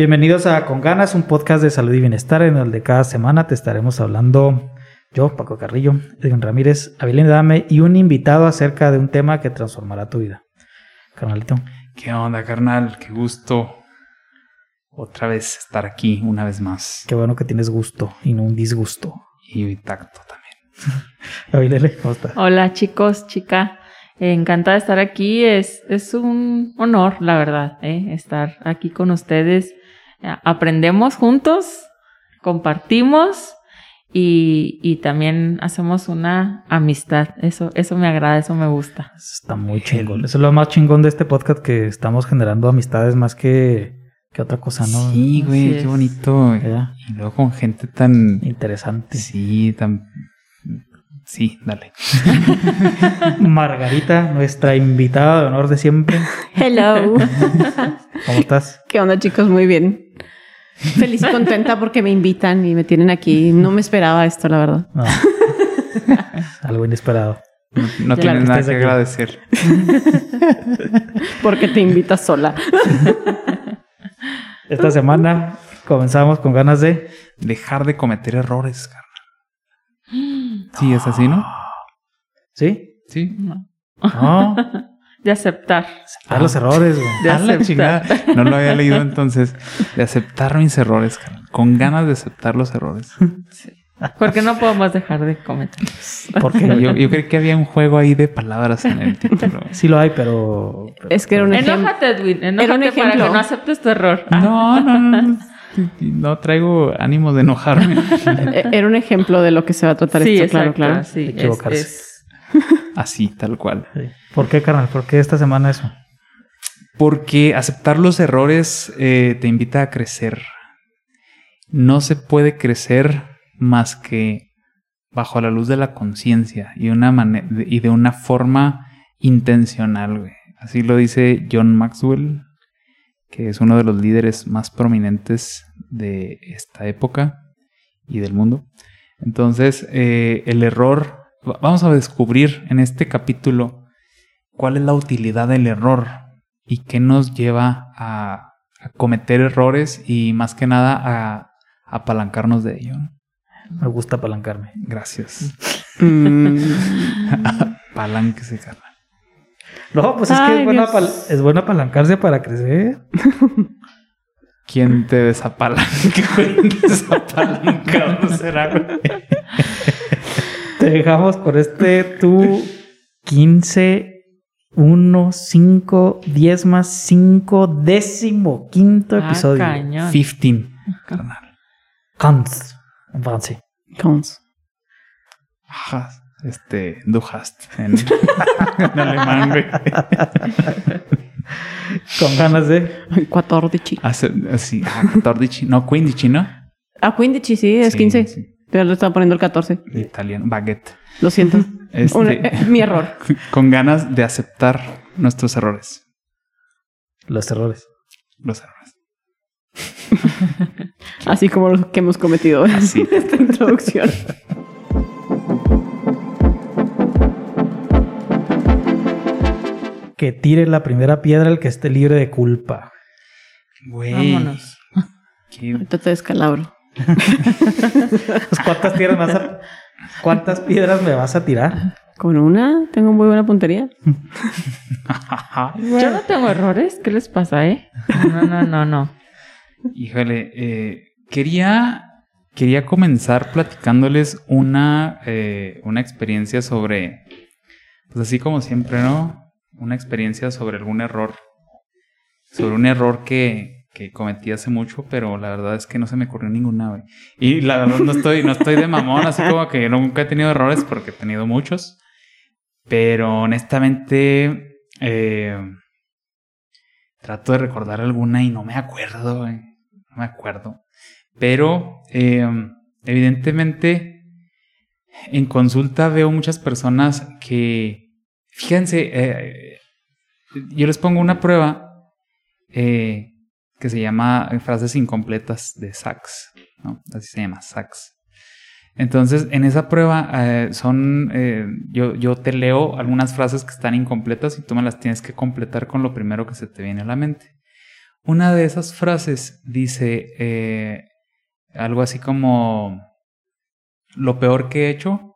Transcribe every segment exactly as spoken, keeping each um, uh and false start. Bienvenidos a Con Ganas, un podcast de salud y bienestar en el de cada semana te estaremos hablando yo, Paco Carrillo, Edwin Ramírez, Avilene Dame y un invitado acerca de un tema que transformará tu vida. Carnalito. ¿Qué onda, carnal? Qué gusto otra vez estar aquí, una vez más. Qué bueno que tienes gusto y no un disgusto. Y tacto también. Avilene, ¿cómo estás? Hola, chicos, chica. Encantada de estar aquí, es, es un honor, la verdad, ¿eh? Estar aquí con ustedes. Aprendemos juntos, compartimos y, y también hacemos una amistad. Eso, eso me agrada, eso me gusta. Eso está muy chingón. Eso es lo más chingón de este podcast, que estamos generando amistades más que, que otra cosa, ¿no? Sí, güey, qué bonito. ¿Ya? Y luego con gente tan... interesante. Sí, tan... Sí, dale. Margarita, nuestra invitada de honor de siempre. Hello. ¿Cómo estás? ¿Qué onda, chicos? Muy bien. Feliz y contenta porque me invitan y me tienen aquí. No me esperaba esto, la verdad. No. Algo inesperado. No, no tienes nada que aquí. Agradecer. Porque te invitas sola. Esta semana comenzamos con ganas de... dejar de cometer errores, carnal. Sí, es así, ¿no? ¿Sí? Sí. No. no. De aceptar. Aceptar ah, los errores, güey. De aceptar. Chingada. No lo había leído entonces. De aceptar mis errores, cara. Con ganas de aceptar los errores. Sí. Porque no podemos dejar de cometerlos. Porque yo, yo creo que había un juego ahí de palabras en el título. Sí lo hay, pero... pero es que era un ejemplo. Enójate, Edwin. Enójate para que no aceptes tu error. No, no, no. no. No traigo ánimo de enojarme. Era un ejemplo de lo que se va a tratar sí, esto, exacto, claro, claro. Sí, equivocarse. Es, es. Así, tal cual. Sí. ¿Por qué, carnal? ¿Por qué esta semana eso? Porque aceptar los errores eh, te invita a crecer. No se puede crecer más que bajo la luz de la conciencia y, man- y de una forma intencional, güey. Así lo dice John Maxwell, que es uno de los líderes más prominentes de esta época y del mundo. Entonces, eh, el error... vamos a descubrir en este capítulo cuál es la utilidad del error y qué nos lleva a, a cometer errores y más que nada a, a apalancarnos de ello. Me gusta apalancarme. Gracias. Apalánquese, carnal. No, pues Ay, es que es bueno, apal- es bueno apalancarse para crecer. ¿Quién te desapalanca? ¿Quién desapalanca? ¿No será? Te dejamos por este tu quince, uno, cinco, diez más cinco, décimo quinto ah, episodio. Cañón. quince. Cons. En francés. Cons. Ajá. Este, du hast en, en alemán, güey. Con ganas de catorce. Así, ah, catorce, no, quince, ¿no? Ah, quince, sí, es sí, quince. Sí. Pero lo estaba poniendo el catorce. Italiano, baguette. Lo siento. Este, Un, eh, mi error. Con ganas de aceptar nuestros errores. Los errores. Los errores. Así como los que hemos cometido en Así. Esta introducción. Que tire la primera piedra el que esté libre de culpa. Güey. Vámonos. ¿Qué? Ahorita te descalabro. ¿Cuántas piedras me vas a... ¿Cuántas piedras me vas a tirar? Con una tengo muy buena puntería. Bueno. Yo no tengo errores. ¿Qué les pasa, eh? No, no, no, no. Híjole. Eh, quería... Quería comenzar platicándoles una... Eh, una experiencia sobre... Pues así como siempre, ¿no? Una experiencia sobre algún error, sobre un error que, que cometí hace mucho, pero la verdad es que no se me ocurrió ninguna, güey. Y la verdad no estoy, no estoy de mamón, así como que nunca he tenido errores porque he tenido muchos, pero honestamente eh, trato de recordar alguna y no me acuerdo, güey. No me acuerdo. Pero eh, evidentemente en consulta veo muchas personas que... Fíjense, eh, yo les pongo una prueba eh, que se llama frases incompletas de Sachs, ¿no? Así se llama, Sachs. Entonces, en esa prueba eh, son, eh, yo, yo te leo algunas frases que están incompletas y tú me las tienes que completar con lo primero que se te viene a la mente. Una de esas frases dice eh, algo así como lo peor que he hecho,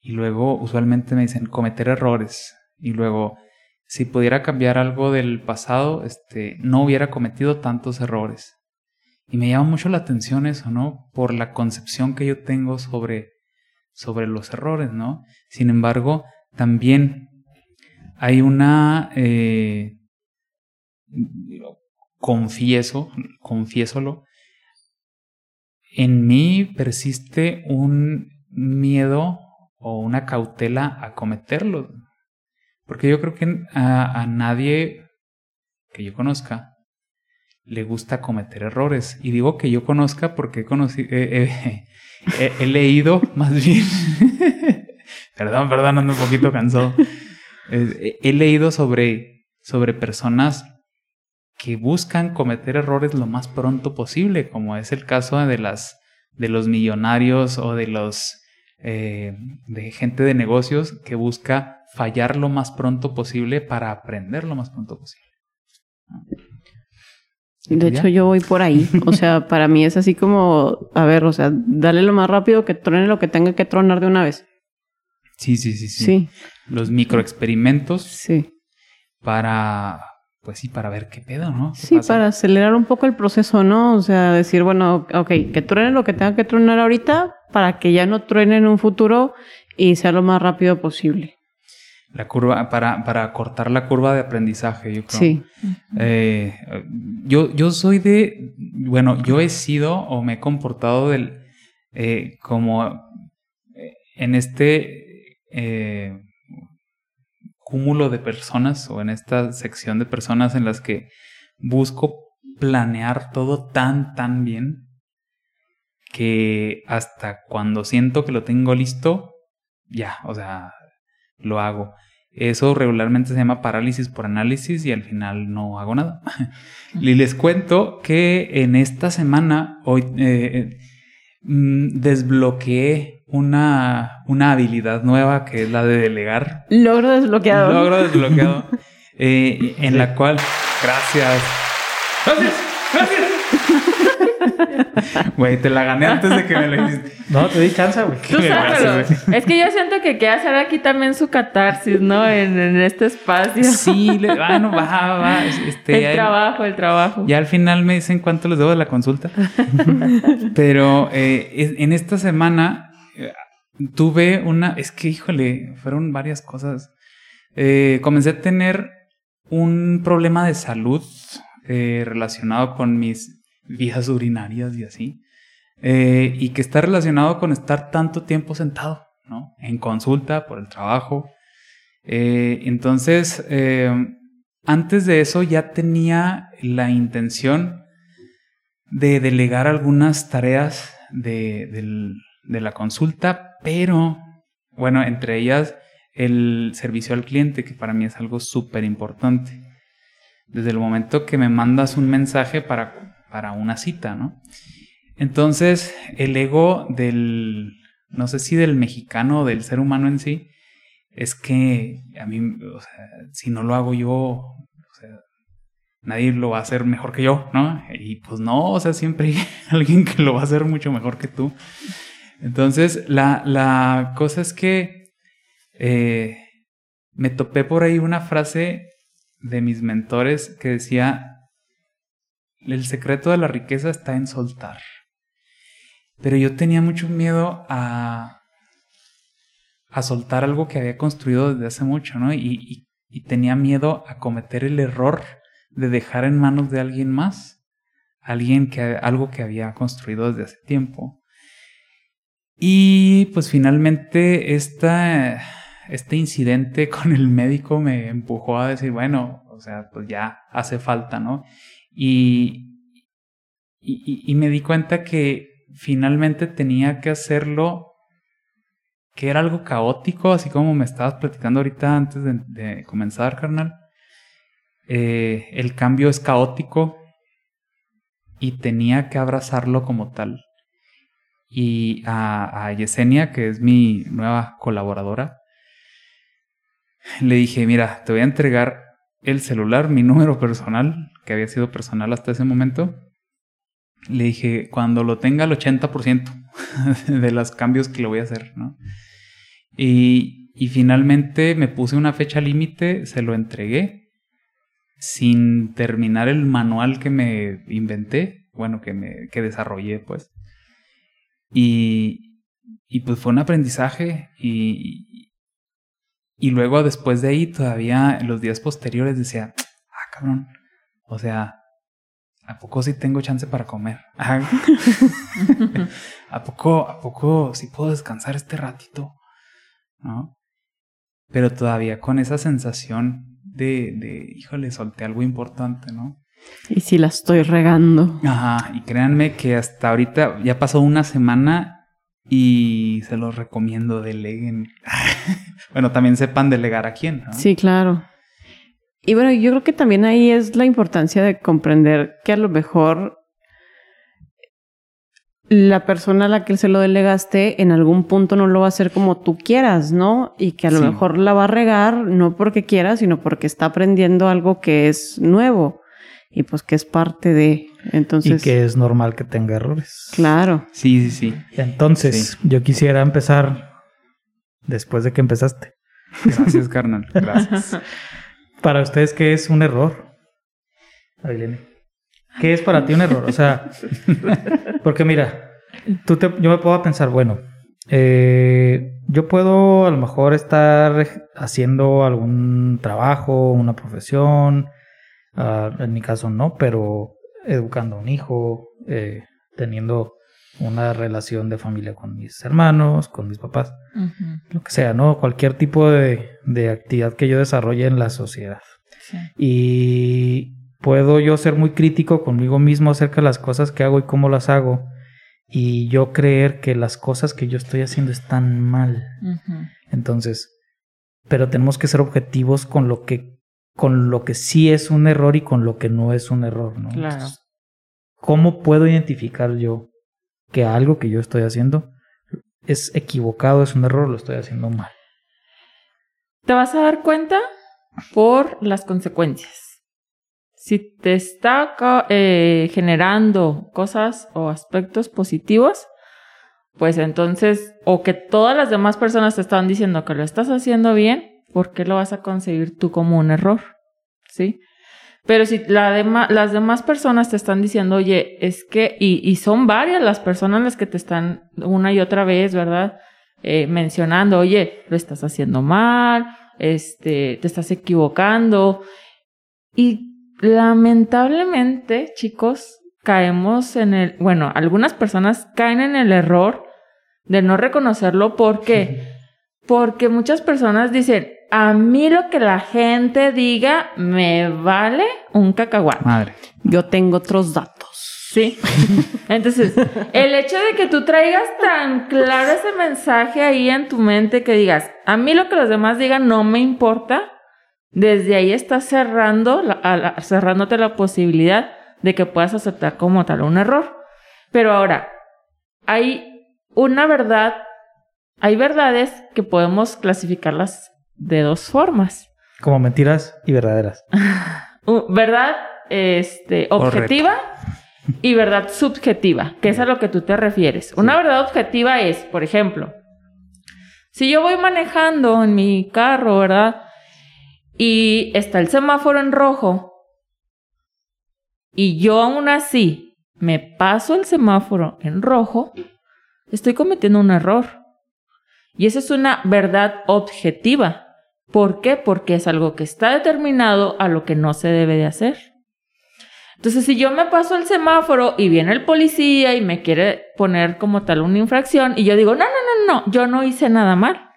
y luego usualmente me dicen cometer errores, y luego si pudiera cambiar algo del pasado, este, no hubiera cometido tantos errores. Y me llama mucho la atención eso, ¿no? Por la concepción que yo tengo sobre, sobre los errores, ¿no? Sin embargo, también hay una... Eh, confieso, confiésolo, en mí persiste un miedo o una cautela a cometerlo. Porque yo creo que a, a nadie que yo conozca le gusta cometer errores. Y digo que yo conozca porque he conocido, eh, eh, eh, he leído más bien. perdón, perdón, ando un poquito cansado. Eh, he leído sobre, sobre personas que buscan cometer errores lo más pronto posible, como es el caso de, las, de los millonarios o de los eh, de gente de negocios que busca fallar lo más pronto posible para aprender lo más pronto posible. De hecho, yo voy por ahí. O sea, para mí es así como, a ver, o sea, dale lo más rápido, que trone lo que tenga que tronar de una vez. Sí, sí, sí, sí. sí. Los microexperimentos sí. para... Pues sí, para ver qué pedo, ¿no? ¿Qué sí, pasa? Para acelerar un poco el proceso, ¿no? O sea, decir, bueno, ok, que truene lo que tenga que truenar ahorita para que ya no truene en un futuro y sea lo más rápido posible. La curva, para, para cortar la curva de aprendizaje, yo creo. Sí. Eh, yo, yo soy de, bueno, yo he sido o me he comportado del, eh, como en este... Eh, cúmulo de personas o en esta sección de personas en las que busco planear todo tan tan bien que hasta cuando siento que lo tengo listo ya, o sea, lo hago. Eso regularmente se llama parálisis por análisis y al final no hago nada. Y les cuento que en esta semana hoy eh, desbloqueé Una, una habilidad nueva que es la de delegar. Logro desbloqueado. Logro desbloqueado. eh, en la cual... Gracias. Gracias. Gracias. Güey, te la gané antes de que me lo hiciste. No, te di chance, güey. Tú sabes, es que yo siento que quiere hacer aquí también su catarsis, ¿no? En, en este espacio. Sí, le, bueno, va, va. Este, el ya, trabajo, el trabajo. Ya al final me dicen cuánto les debo de la consulta. Pero eh, en esta semana... Tuve una... Es que, híjole, fueron varias cosas. Eh, comencé a tener un problema de salud eh, relacionado con mis vías urinarias y así. Eh, y que está relacionado con estar tanto tiempo sentado, ¿no? En consulta, por el trabajo. Eh, entonces, eh, antes de eso ya tenía la intención de delegar algunas tareas de, del... de la consulta, pero bueno, entre ellas el servicio al cliente, que para mí es algo súper importante. Desde el momento que me mandas un mensaje para, para una cita, ¿no? Entonces, el ego del, no sé si del mexicano o del ser humano en sí, es que a mí, o sea, si no lo hago yo, o sea, nadie lo va a hacer mejor que yo, ¿no? Y pues no, o sea, siempre hay alguien que lo va a hacer mucho mejor que tú. Entonces, la, la cosa es que eh, me topé por ahí una frase de mis mentores que decía: el secreto de la riqueza está en soltar. Pero yo tenía mucho miedo a, a soltar algo que había construido desde hace mucho, ¿no? Y, y, y tenía miedo a cometer el error de dejar en manos de alguien más alguien que, algo que había construido desde hace tiempo. Y pues finalmente esta, este incidente con el médico me empujó a decir, bueno, o sea, pues ya hace falta, ¿no? Y, y, y me di cuenta que finalmente tenía que hacerlo, que era algo caótico, así como me estabas platicando ahorita antes de, de comenzar, carnal. Eh, el cambio es caótico y tenía que abrazarlo como tal. Y a, a Yesenia, que es mi nueva colaboradora, le dije, mira, te voy a entregar el celular, mi número personal, que había sido personal hasta ese momento. Le dije, cuando lo tenga el ochenta por ciento de los cambios que le voy a hacer, ¿no? Y, y finalmente me puse una fecha límite, se lo entregué, sin terminar el manual que me inventé, bueno, que, me, que desarrollé, pues. Y, y pues fue un aprendizaje y, y luego después de ahí todavía en los días posteriores decía, ah, cabrón, o sea, ¿a poco sí tengo chance para comer? ¿A poco, a poco sí puedo descansar este ratito? ¿No? Pero todavía con esa sensación de, de, híjole, solté algo importante, ¿no? Y si la estoy regando. Ajá, y créanme que hasta ahorita ya pasó una semana y se los recomiendo, deleguen. Bueno, también sepan delegar a quién, ¿no? Sí, claro. Y bueno, yo creo que también ahí es la importancia de comprender que a lo mejor la persona a la que se lo delegaste en algún punto no lo va a hacer como tú quieras, ¿no? Y que a lo sí. mejor la va a regar, no porque quiera, sino porque está aprendiendo algo que es nuevo y pues que es parte de... Entonces... Y que es normal que tenga errores. Claro. Sí, sí, sí. Entonces, sí. yo quisiera empezar después de que empezaste. Gracias, carnal. Gracias. Para ustedes, ¿qué es un error? Avilene, ¿qué es para ti un error? O sea, porque mira, tú te, yo me puedo pensar, bueno, eh, yo puedo a lo mejor estar haciendo algún trabajo, una profesión, uh, en mi caso no, pero educando a un hijo, eh, teniendo una relación de familia con mis hermanos, con mis papás, uh-huh. lo que sea, ¿no? Cualquier tipo de, de actividad que yo desarrolle en la sociedad. Sí. Y puedo yo ser muy crítico conmigo mismo acerca de las cosas que hago y cómo las hago, y yo creer que las cosas que yo estoy haciendo están mal. Uh-huh. Entonces, pero tenemos que ser objetivos con lo que, con lo que sí es un error y con lo que no es un error, ¿no? Claro. Entonces, ¿cómo puedo identificar yo que algo que yo estoy haciendo es equivocado, es un error, lo estoy haciendo mal? Te vas a dar cuenta por las consecuencias. Si te está eh, generando cosas o aspectos positivos, pues entonces, o que todas las demás personas te están diciendo que lo estás haciendo bien, ¿por qué lo vas a concebir tú como un error? ¿Sí? Pero si la dema- las demás personas te están diciendo, oye, es que... Y, y son varias las personas las que te están una y otra vez, ¿verdad? Eh, mencionando, oye, lo estás haciendo mal, este, te estás equivocando. Y lamentablemente, chicos, caemos en el... Bueno, algunas personas caen en el error de no reconocerlo. ¿Por qué? Sí. Porque muchas personas dicen... A mí lo que la gente diga me vale un cacahuate. Madre. Yo tengo otros datos. Sí. Entonces, el hecho de que tú traigas tan claro ese mensaje ahí en tu mente que digas, a mí lo que los demás digan no me importa, desde ahí estás cerrando la, a la, cerrándote la posibilidad de que puedas aceptar como tal un error. Pero ahora, hay una verdad, hay verdades que podemos clasificarlas de dos formas. Como mentiras y verdaderas. Uh, verdad este, objetiva Correcto. Y verdad subjetiva, que es a lo que tú te refieres. Sí. Una verdad objetiva es, por ejemplo, si yo voy manejando en mi carro, ¿verdad? Y está el semáforo en rojo y yo aún así me paso el semáforo en rojo, estoy cometiendo un error. Y esa es una verdad objetiva. ¿Por qué? Porque es algo que está determinado a lo que no se debe de hacer. Entonces, si yo me paso el semáforo y viene el policía y me quiere poner como tal una infracción y yo digo, no, no, no, no, yo no hice nada mal.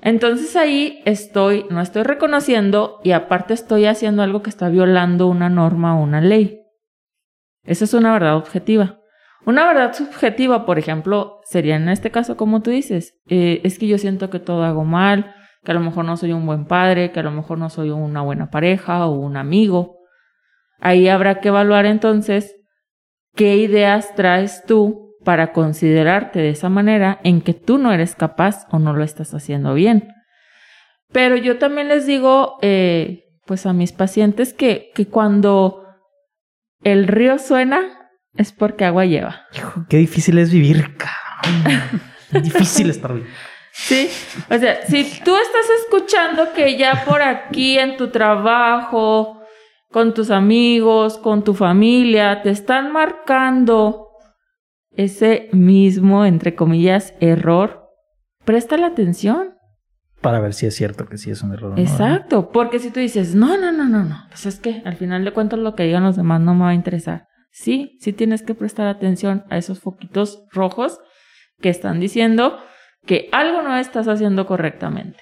Entonces ahí estoy, no estoy reconociendo y aparte estoy haciendo algo que está violando una norma o una ley. Esa es una verdad objetiva. Una verdad subjetiva, por ejemplo, sería en este caso, como tú dices, eh, es que yo siento que todo hago mal, que a lo mejor no soy un buen padre, que a lo mejor no soy una buena pareja o un amigo. Ahí habrá que evaluar entonces qué ideas traes tú para considerarte de esa manera en que tú no eres capaz o no lo estás haciendo bien. Pero yo también les digo, eh, pues a mis pacientes que, que cuando el río suena es porque agua lleva. Hijo, qué difícil es vivir, cabrón. Qué difícil estar bien. Sí, o sea, si tú estás escuchando que ya por aquí en tu trabajo, con tus amigos, con tu familia, te están marcando ese mismo, entre comillas, error, presta la atención. Para ver si es cierto que sí es un error. Exacto, ¿no? Porque si tú dices, no, no, no, no, no, pues es que al final de cuentas lo que digan los demás no me va a interesar. Sí, sí tienes que prestar atención a esos foquitos rojos que están diciendo que algo no estás haciendo correctamente.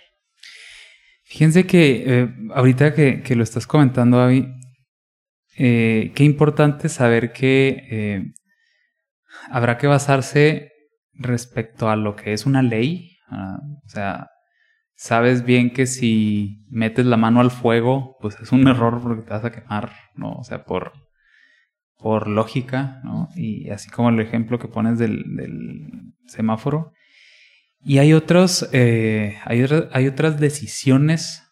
Fíjense que eh, ahorita que, que lo estás comentando, Avi, eh, qué importante saber que eh, habrá que basarse respecto a lo que es una ley. Uh, o sea, sabes bien que si metes la mano al fuego, pues es un error porque te vas a quemar, ¿no? O sea, por, por lógica, ¿no? Y así como el ejemplo que pones del, del semáforo. Y hay otros, eh, hay, hay otras decisiones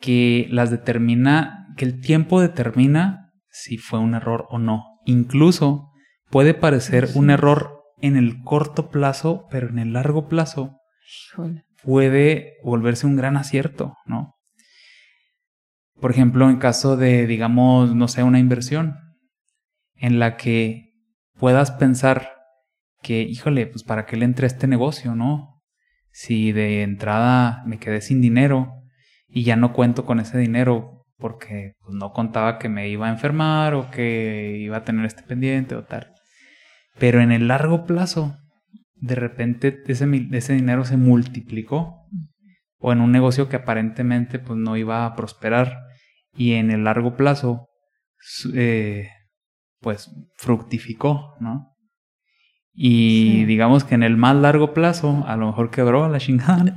que las determina, que el tiempo determina si fue un error o no. Incluso puede parecer sí. un error en el corto plazo, pero en el largo plazo Híjole. puede volverse un gran acierto, ¿no? Por ejemplo, en caso de, digamos, no sé, una inversión en la que puedas pensar que, híjole, pues para qué le entré a este negocio, ¿no? Si de entrada me quedé sin dinero y ya no cuento con ese dinero porque pues, no contaba que me iba a enfermar o que iba a tener este pendiente o tal. Pero en el largo plazo, de repente ese, ese dinero se multiplicó o en un negocio que aparentemente pues, no iba a prosperar y en el largo plazo eh, pues fructificó, ¿no? Y sí. digamos que en el más largo plazo a lo mejor quebró a la chingada, ¿no?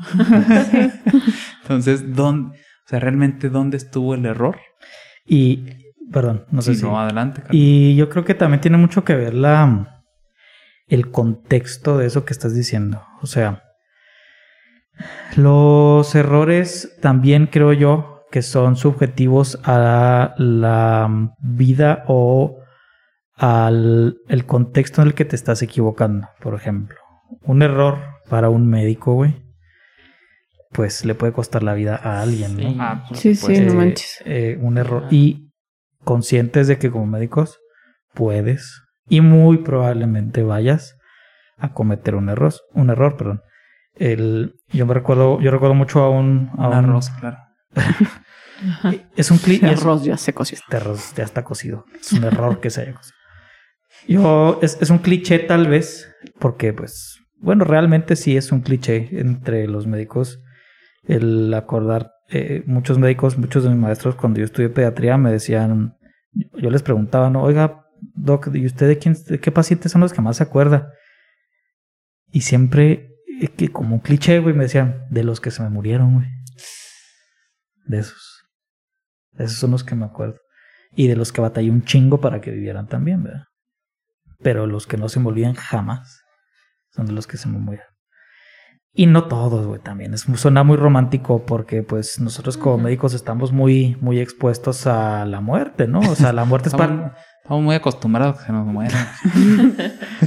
Entonces, ¿dónde, o sea, realmente dónde estuvo el error? Y, perdón, no sé sí, si... No, adelante. Carlos. Y yo creo que también tiene mucho que ver la, el contexto de eso que estás diciendo. O sea, los errores también creo yo que son subjetivos a la vida o... al el contexto en el que te estás equivocando. Por ejemplo, un error para un médico, güey, pues le puede costar la vida a alguien, sí. ¿no? Ah, sí, pues, sí, eh, no manches. Eh, un error. Y conscientes de que como médicos puedes y muy probablemente vayas a cometer un error, un error, perdón. El, yo me recuerdo, yo recuerdo mucho a un... A un arroz, claro. Es un clip. El arroz ya se coció. Este arroz ya está cocido. Es un error que se haya cocido. Yo, es, es un cliché tal vez, porque pues, bueno, realmente sí es un cliché entre los médicos el acordar, eh, muchos médicos, muchos de mis maestros cuando yo estudié pediatría me decían, yo les preguntaba, no, oiga, doc, ¿y usted de quién, de qué pacientes son los que más se acuerda? Y siempre, eh, que como un cliché, güey, me decían, de los que se me murieron, güey, de esos, de esos son los que me acuerdo, y de los que batallé un chingo para que vivieran también, ¿verdad? Pero los que no se me olvidan jamás son de los que se me mueran. Y no todos, güey, también. Es, suena muy romántico porque, pues, nosotros como uh-huh. médicos estamos muy, muy expuestos a la muerte, ¿no? O sea, la muerte es para... Estamos muy acostumbrados a que se nos mueran.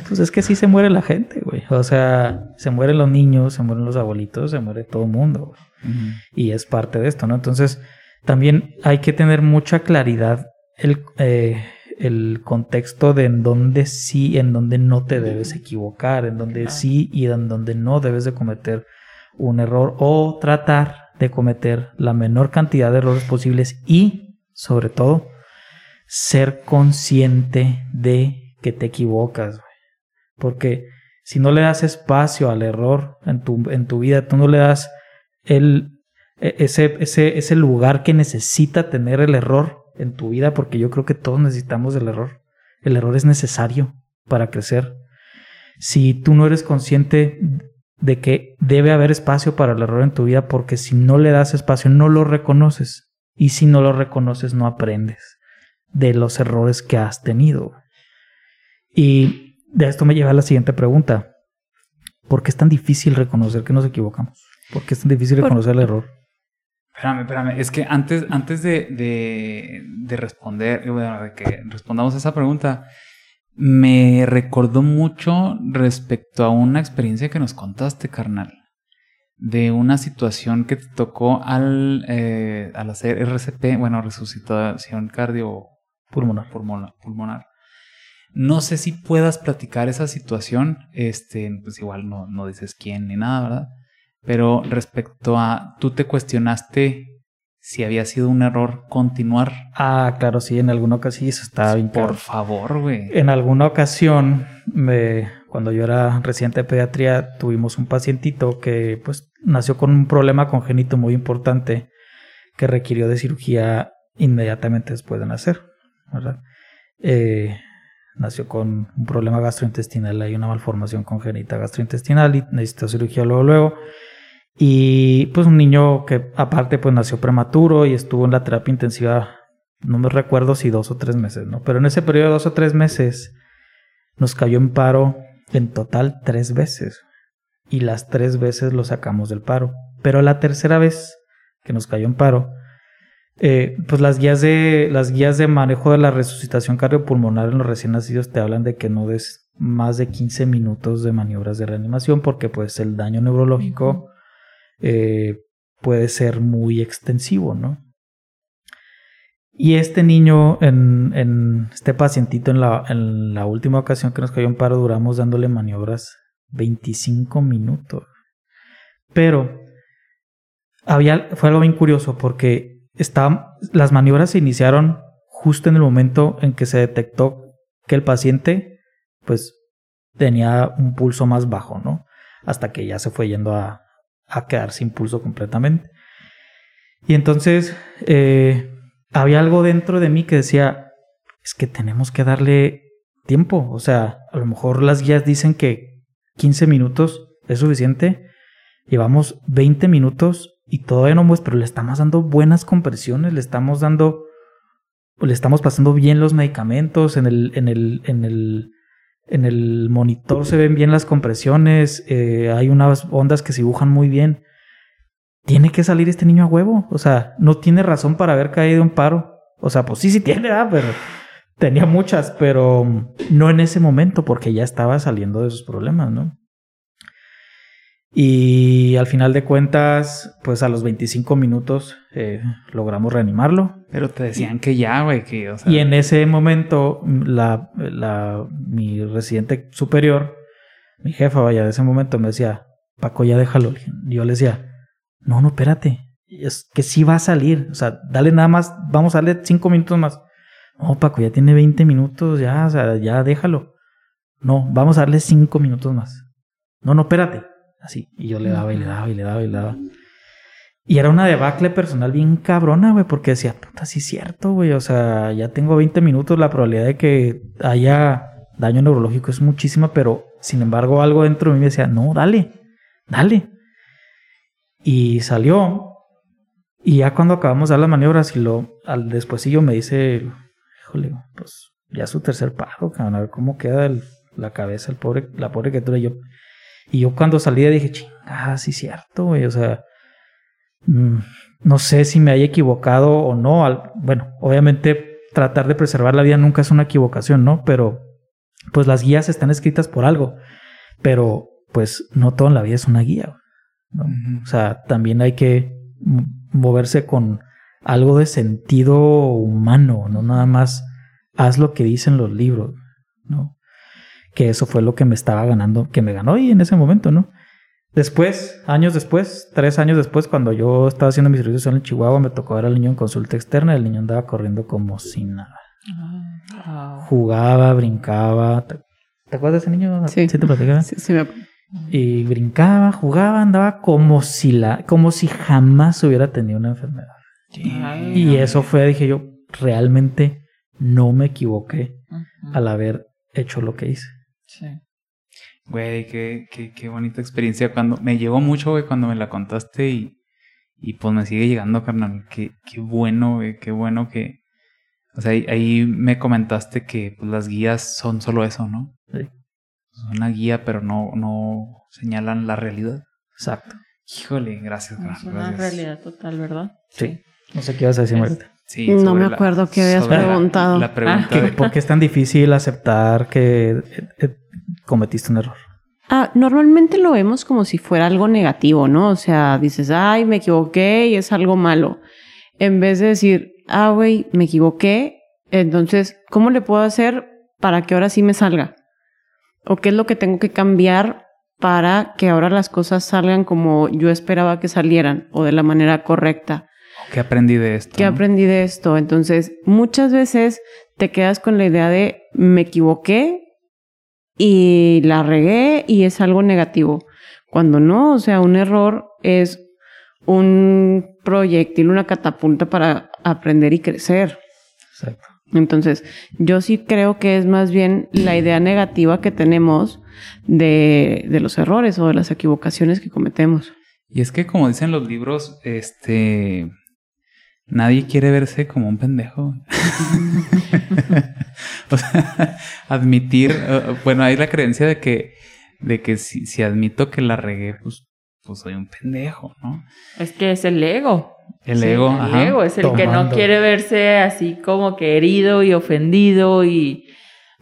Pues es que sí se muere la gente, güey. O sea, se mueren los niños, se mueren los abuelitos, se muere todo el mundo, güey. Uh-huh. Y es parte de esto, ¿no? Entonces, también hay que tener mucha claridad el... Eh, el contexto de en dónde sí, en dónde no te debes equivocar, en dónde claro. sí y en dónde no debes de cometer un error o tratar de cometer la menor cantidad de errores posibles y, sobre todo, ser consciente de que te equivocas, güey. Porque si no le das espacio al error en tu, en tu vida, tú no le das el, ese, ese, ese lugar que necesita tener el error en tu vida, porque yo creo que todos necesitamos el error. El error es necesario para crecer. Si tú no eres consciente de que debe haber espacio para el error en tu vida, porque si no le das espacio, no lo reconoces. Y si no lo reconoces, no aprendes de los errores que has tenido. Y de esto me lleva a la siguiente pregunta. ¿Por qué es tan difícil reconocer que nos equivocamos? ¿Por qué es tan difícil reconocer el error? Espérame, espérame. Es que antes, antes de, de, de responder, bueno, de que respondamos a esa pregunta, me recordó mucho respecto a una experiencia que nos contaste, carnal. De una situación que te tocó al, eh, al hacer R C P, bueno, resucitación cardiopulmonar. Pulmonar, pulmonar. No sé si puedas platicar esa situación, este, pues igual no, no dices quién ni nada, ¿verdad? Pero respecto a, ¿tú te cuestionaste si había sido un error continuar? Ah, claro, sí, en alguna ocasión eso estaba bien. Por favor, güey. En alguna ocasión, me, cuando yo era residente de pediatría, tuvimos un pacientito que pues nació con un problema congénito muy importante que requirió de cirugía inmediatamente después de nacer, ¿verdad? Eh... Nació con un problema gastrointestinal, hay una malformación congénita gastrointestinal y necesitó cirugía luego, luego. Y pues un niño que aparte pues nació prematuro y estuvo en la terapia intensiva, no me recuerdo si dos o tres meses, ¿no? Pero en ese periodo de dos o tres meses nos cayó en paro en total tres veces. Y las tres veces lo sacamos del paro. Pero la tercera vez que nos cayó en paro, Eh, pues las guías de las guías de manejo de la resucitación cardiopulmonar en los recién nacidos te hablan de que no des más de quince minutos de maniobras de reanimación porque pues el daño neurológico eh, puede ser muy extensivo, ¿no? Y este niño, en, en este pacientito, en la, en la última ocasión que nos cayó en paro, duramos dándole maniobras veinticinco minutos. Pero había, fue algo bien curioso porque Está, las maniobras se iniciaron justo en el momento en que se detectó que el paciente pues tenía un pulso más bajo, ¿no? Hasta que ya se fue yendo a, a quedar sin pulso completamente. Y entonces eh, había algo dentro de mí que decía, es que tenemos que darle tiempo. O sea, a lo mejor las guías dicen que quince minutos es suficiente. Llevamos veinte minutos y todavía no muestra, pero le estamos dando buenas compresiones, le estamos dando, le estamos pasando bien los medicamentos, en el, en el, en el, en el monitor se ven bien las compresiones, eh, hay unas ondas que se dibujan muy bien. Tiene que salir este niño a huevo, o sea, no tiene razón para haber caído en paro. O sea, pues sí, sí tiene, ah, pero tenía muchas, pero no en ese momento, porque ya estaba saliendo de sus problemas, ¿no? Y al final de cuentas, pues a los veinticinco minutos eh, logramos reanimarlo. Pero te decían que ya, güey, que, o sea... Y en ese momento, la, la, mi residente superior, mi jefa, vaya, de ese momento me decía, Paco, ya déjalo. Y yo le decía, no, no, espérate, es que sí va a salir. O sea, dale nada más, vamos a darle cinco minutos más. No, Paco, ya tiene veinte minutos, ya, o sea, ya déjalo. No, vamos a darle cinco minutos más. No, no, espérate. Así, y yo le daba y le daba y le daba y le daba. Y era una debacle personal bien cabrona, güey, porque decía, puta, sí es cierto, güey, o sea, ya tengo veinte minutos, la probabilidad de que haya daño neurológico es muchísima, pero sin embargo algo dentro de mí me decía, no, dale, dale. Y salió, y ya cuando acabamos de dar las maniobras, y lo, al despuésillo me dice, híjole, pues ya su tercer paro, cabrón, a ver cómo queda el, la cabeza, el pobre, la pobre criatura, y yo... Y yo cuando salí dije, chingada, sí es cierto, güey, o sea, mmm, no sé si me haya equivocado o no. Al, bueno, obviamente tratar de preservar la vida nunca es una equivocación, ¿no? Pero pues las guías están escritas por algo, pero pues no todo en la vida es una guía, ¿no? Uh-huh. O sea, también hay que moverse con algo de sentido humano, no nada más haz lo que dicen los libros, ¿no? Que eso fue lo que me estaba ganando, que me ganó y en ese momento, ¿no? Después, años después, tres años después, cuando yo estaba haciendo mi servicio social en Chihuahua, me tocó ver al niño en consulta externa y el niño andaba corriendo como sin nada. Oh. Jugaba, brincaba. ¿Te, ¿te acuerdas de ese niño? Sí. ¿Sí te platicaba? Sí, sí me... Y brincaba, jugaba, andaba como si, la, como si jamás hubiera tenido una enfermedad. Ay, y ay. Eso fue, dije yo, realmente no me equivoqué uh-huh. al haber hecho lo que hice. Sí. Güey, qué, qué, qué bonita experiencia. Cuando me llegó mucho, güey, cuando me la contaste y, y pues me sigue llegando, carnal. Qué, qué bueno, güey, qué bueno que... O sea, ahí, ahí me comentaste que pues, las guías son solo eso, ¿no? Sí. Son una guía, pero no, no señalan la realidad. Exacto. Híjole, gracias, gracias. Es una realidad total, ¿verdad? Sí. No sé qué ibas a decir, Margarita. Sí, no me acuerdo la, que habías preguntado. La, la pregunta ah. de... ¿Por qué es tan difícil aceptar que eh, eh, cometiste un error? Ah, normalmente lo vemos como si fuera algo negativo, ¿no? O sea, dices, ay, me equivoqué y es algo malo. En vez de decir, ah, güey, me equivoqué, entonces, ¿cómo le puedo hacer para que ahora sí me salga? ¿O qué es lo que tengo que cambiar para que ahora las cosas salgan como yo esperaba que salieran o de la manera correcta? ¿Qué aprendí de esto? ¿Qué ¿no? aprendí de esto? Entonces, muchas veces te quedas con la idea de me equivoqué y la regué y es algo negativo. Cuando no, o sea, un error es un proyectil, una catapulta para aprender y crecer. Exacto. Entonces, yo sí creo que es más bien la idea negativa que tenemos de, de los errores o de las equivocaciones que cometemos. Y es que, como dicen los libros, este... nadie quiere verse como un pendejo. O sea, admitir... Uh, bueno, hay la creencia de que... De que si, si admito que la regué, pues, pues soy un pendejo, ¿no? Es que es el ego. El sí, ego, el ajá. El ego es el tomando. Que no quiere verse así como que herido y ofendido y...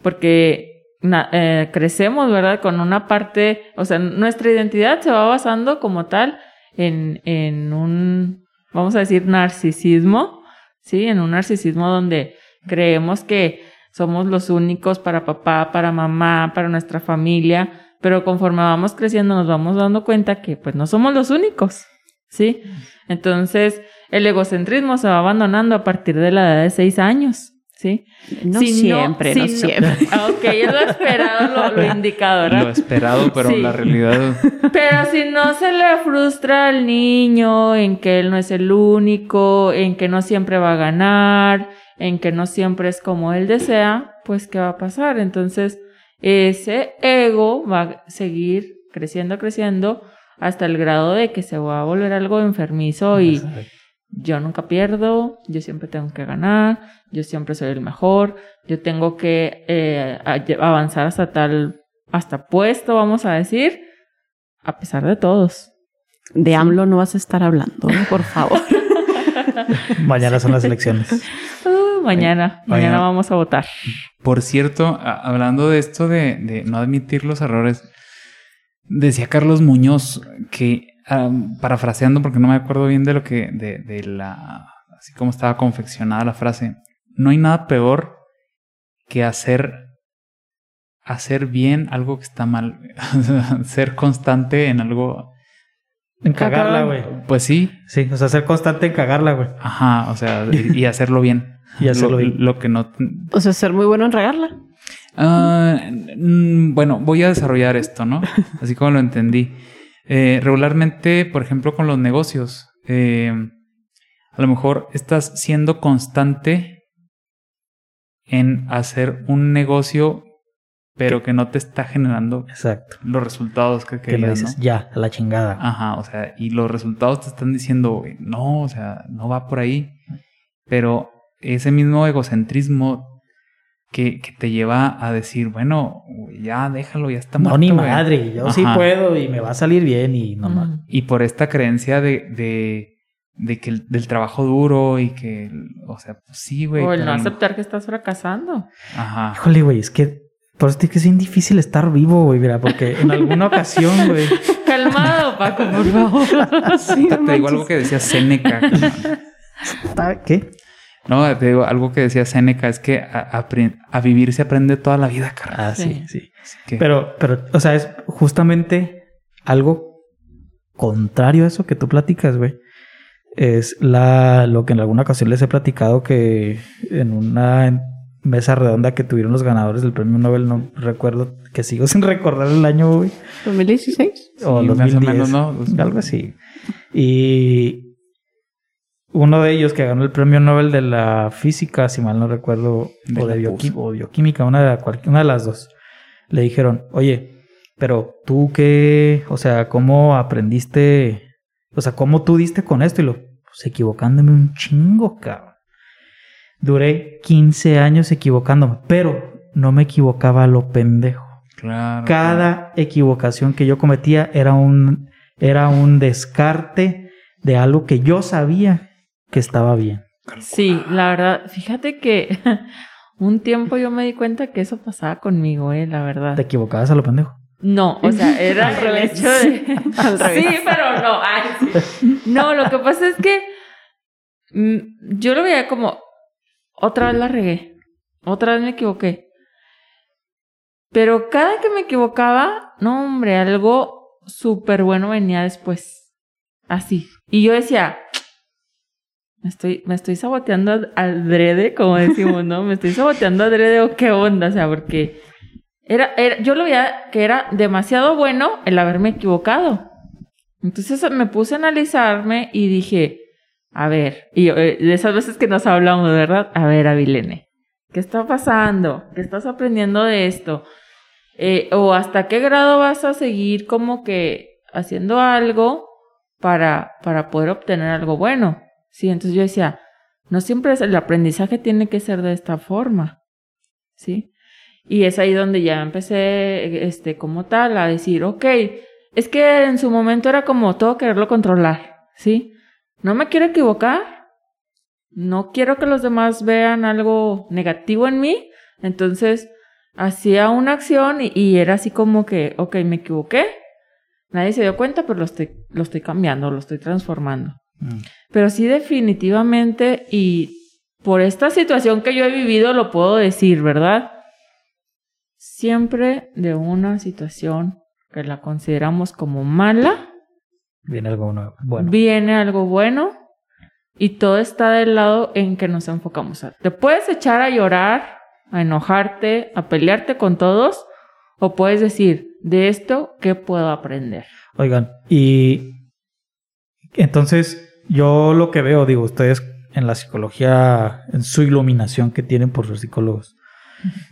Porque... Na, eh, crecemos, ¿verdad? Con una parte, o sea, nuestra identidad se va basando como tal en, en un, vamos a decir, narcisismo, ¿sí? En un narcisismo donde creemos que somos los únicos para papá, para mamá, para nuestra familia, pero conforme vamos creciendo nos vamos dando cuenta que pues no somos los únicos, ¿sí? Entonces, el egocentrismo se va abandonando a partir de la edad de seis años. ¿Sí? No si siempre, no, no si siempre. No. Ok, es lo esperado, lo, lo indicado, ¿verdad? Lo esperado, pero sí. La realidad... Pero si no se le frustra al niño en que él no es el único, en que no siempre va a ganar, en que no siempre es como él desea, pues ¿qué va a pasar? Entonces, ese ego va a seguir creciendo, creciendo, hasta el grado de que se va a volver algo enfermizo y... Yo nunca pierdo, yo siempre tengo que ganar, yo siempre soy el mejor, yo tengo que eh, avanzar hasta tal, hasta puesto, vamos a decir, a pesar de todos. De AMLO no vas a estar hablando, por favor. Mañana son las elecciones. Uh, mañana, mañana, mañana vamos a votar. Por cierto, hablando de esto de, de no admitir los errores, decía Carlos Muñoz que... Um, parafraseando porque no me acuerdo bien de lo que de, de la así como estaba confeccionada la frase, no hay nada peor que hacer hacer bien algo que está mal. Ser constante en algo, en cagarla, güey. Pues sí, sí, o sea, ser constante en cagarla, güey. Ajá, o sea, y, y hacerlo bien. Y hacerlo lo, bien. Lo que no, o sea, ser muy bueno en regarla. Uh, mm, bueno, voy a desarrollar esto, ¿no? Así como lo entendí. Eh, regularmente, por ejemplo, con los negocios, eh, a lo mejor estás siendo constante en hacer un negocio, pero que no te está generando exacto. los resultados que querías. Que le dices, ¿no? Ya, a la chingada. Ajá, o sea, y los resultados te están diciendo, no, o sea, no va por ahí. Pero ese mismo egocentrismo Que, que te lleva a decir, bueno, ya déjalo, ya está muerto. No, ni madre, güey. Yo ajá. sí puedo y me va a salir bien y no más. Y por esta creencia de, de, de que el, del trabajo duro y que, o sea, pues sí, güey. O el no aceptar que estás fracasando. Ajá. Híjole, güey, es que por eso es que es bien difícil estar vivo, güey, mira, porque en alguna ocasión, güey. Calmado, Paco, por favor. Sí, te, te digo algo que decía Séneca. ¿Qué? No, te digo, algo que decía Séneca es que a, a, a vivir se aprende toda la vida, carajo. Ah, sí, sí. sí. Que... Pero, pero, o sea, es justamente algo contrario a eso que tú platicas, güey. Es la lo que en alguna ocasión les he platicado que en una mesa redonda que tuvieron los ganadores del premio Nobel, no recuerdo, que sigo sin recordar el año, güey. ¿dos mil dieciséis? O sí, dos mil diez. Más o menos, ¿no? dos mil diez. Algo así. Y... uno de ellos que ganó el premio Nobel de la física, si mal no recuerdo, de o de bioquí- o bioquímica, una de, la cual- una de las dos, le dijeron, oye, pero tú qué, o sea, ¿cómo aprendiste? O sea, ¿cómo tú diste con esto? Y lo, pues equivocándome un chingo, cabrón. Duré quince años equivocándome, pero no me equivocaba a lo pendejo. Claro. Cada claro. equivocación que yo cometía era un Era un descarte de algo que yo sabía que estaba bien. Sí, la verdad, fíjate que un tiempo yo me di cuenta que eso pasaba conmigo, eh, la verdad. ¿Te equivocabas a lo pendejo? No, o sea, era al revés. El hecho de... al revés. Sí, pero no. Ay, sí. No, lo que pasa es que yo lo veía como, otra vez la regué, otra vez me equivoqué. Pero cada que me equivocaba, no hombre, algo súper bueno venía después. Así. Y yo decía, me estoy, me estoy saboteando adrede, como decimos, ¿no? Me estoy saboteando adrede o qué onda, o sea, porque... Era, era, yo lo veía que era demasiado bueno el haberme equivocado. Entonces me puse a analizarme y dije, a ver, y eh, de esas veces que nos hablamos, ¿verdad? A ver, Avilene, ¿qué está pasando? ¿Qué estás aprendiendo de esto? Eh, ¿O hasta qué grado vas a seguir como que haciendo algo para, para poder obtener algo bueno? Sí, entonces yo decía, no siempre es el aprendizaje tiene que ser de esta forma, ¿sí? Y es ahí donde ya empecé, este, como tal, a decir, ok, es que en su momento era como todo quererlo controlar, ¿sí? No me quiero equivocar, no quiero que los demás vean algo negativo en mí, entonces hacía una acción y, y era así como que, ok, me equivoqué, nadie se dio cuenta, pero lo estoy, lo estoy cambiando, lo estoy transformando. Mm. Pero sí, definitivamente, y por esta situación que yo he vivido lo puedo decir, ¿verdad?, siempre de una situación que la consideramos como mala, viene algo nuevo, bueno. Viene algo bueno y todo está del lado en que nos enfocamos. Te puedes echar a llorar, a enojarte, a pelearte con todos, o puedes decir, de esto, ¿qué puedo aprender? Oigan, y entonces yo lo que veo, digo, ustedes en la psicología, en su iluminación que tienen por sus psicólogos,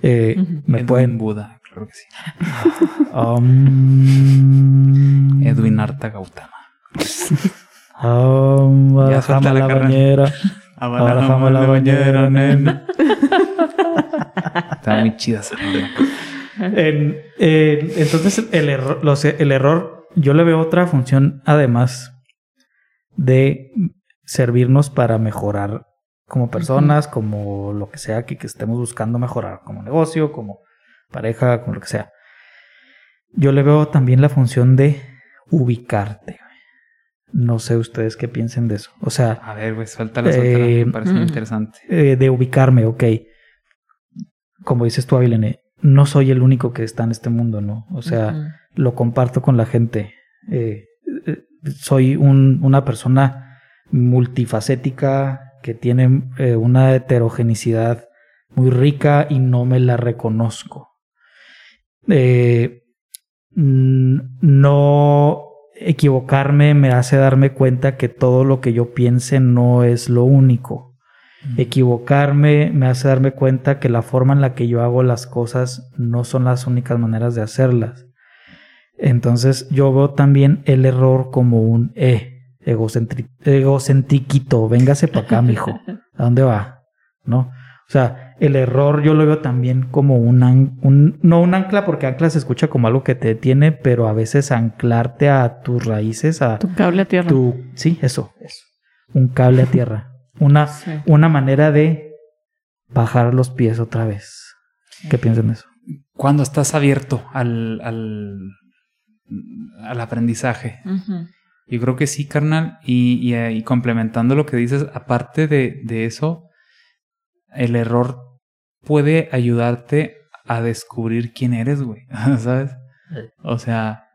Eh, uh-huh. me Edwin pueden... Buda, claro que sí. um... Edwin Arta Gautama. um, a la fama la bañera. A la fama la bañera, nena. Está muy chida esa película. En, en, entonces, el, erro, los, el error, yo le veo otra función, además de servirnos para mejorar como personas, uh-huh. como lo que sea que, que estemos buscando mejorar, como negocio, como pareja, como lo que sea. Yo le veo también la función de ubicarte. No sé ustedes qué piensen de eso. O sea... A ver, pues, suéltala, suéltala. Eh, me parece uh-huh. muy interesante. Eh, de ubicarme, ok. Como dices tú, Avilene, no soy el único que está en este mundo, ¿no? O sea, uh-huh. lo comparto con la gente. Eh, eh, soy un, una persona multifacética... que tienen eh, una heterogeneidad muy rica y no me la reconozco. Eh, n- no equivocarme me hace darme cuenta que todo lo que yo piense no es lo único. Mm. Equivocarme me hace darme cuenta que la forma en la que yo hago las cosas no son las únicas maneras de hacerlas. Entonces yo veo también el error como un eh. Egocentri- egocentriquito, véngase para acá, mijo. ¿A dónde va? ¿No? O sea, el error yo lo veo también como un, an- un... No un ancla, porque ancla se escucha como algo que te detiene, pero a veces anclarte a tus raíces, a... Tu cable a tierra. Tu, sí, eso, eso. Un cable a tierra. Una, sí. una manera de bajar los pies otra vez. ¿Qué piensan de eso? Cuando estás abierto al, al, al aprendizaje. Uh-huh. Yo creo que sí, carnal, y, y, y complementando lo que dices, aparte de, de eso, el error puede ayudarte a descubrir quién eres, güey, ¿sabes? Sí. O sea,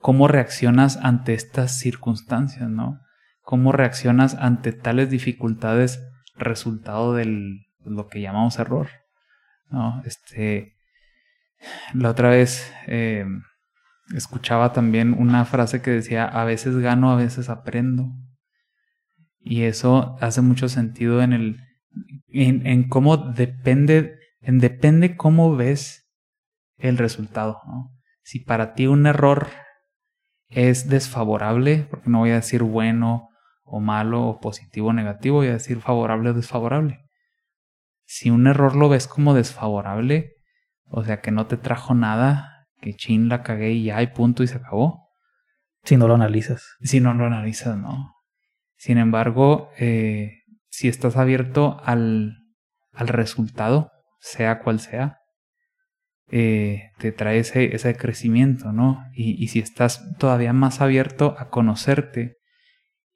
cómo reaccionas ante estas circunstancias, ¿no? Cómo reaccionas ante tales dificultades resultado del lo que llamamos error, ¿no? Este, la otra vez... Eh, escuchaba también una frase que decía, a veces gano, a veces aprendo. Y eso hace mucho sentido en el en, en cómo depende, en depende cómo ves el resultado, ¿no? Si para ti un error es desfavorable, porque no voy a decir bueno o malo o positivo o negativo, voy a decir favorable o desfavorable. Si un error lo ves como desfavorable, o sea que no te trajo nada, que chin, la cagué y ya, y punto, y se acabó. Si no lo analizas. Si no lo analizas, no. Sin embargo, eh, si estás abierto al, al resultado, sea cual sea, eh, te trae ese, ese crecimiento, ¿no? Y, y si estás todavía más abierto a conocerte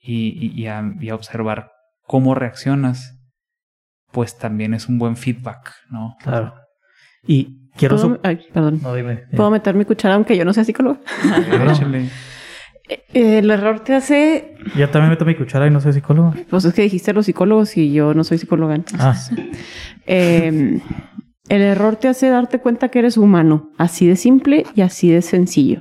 y, y, y, a, y a observar cómo reaccionas, pues también es un buen feedback, ¿no? Claro. Y quiero... Su- Ay, perdón. No, dime. ¿Puedo meter mi cuchara aunque yo no sea psicólogo? Claro. Échale. Eh, el error te hace... Yo también meto mi cuchara y no soy psicólogo. Pues es que dijiste los psicólogos y yo no soy psicóloga. Entonces, ah. eh, el error te hace darte cuenta que eres humano. Así de simple y así de sencillo.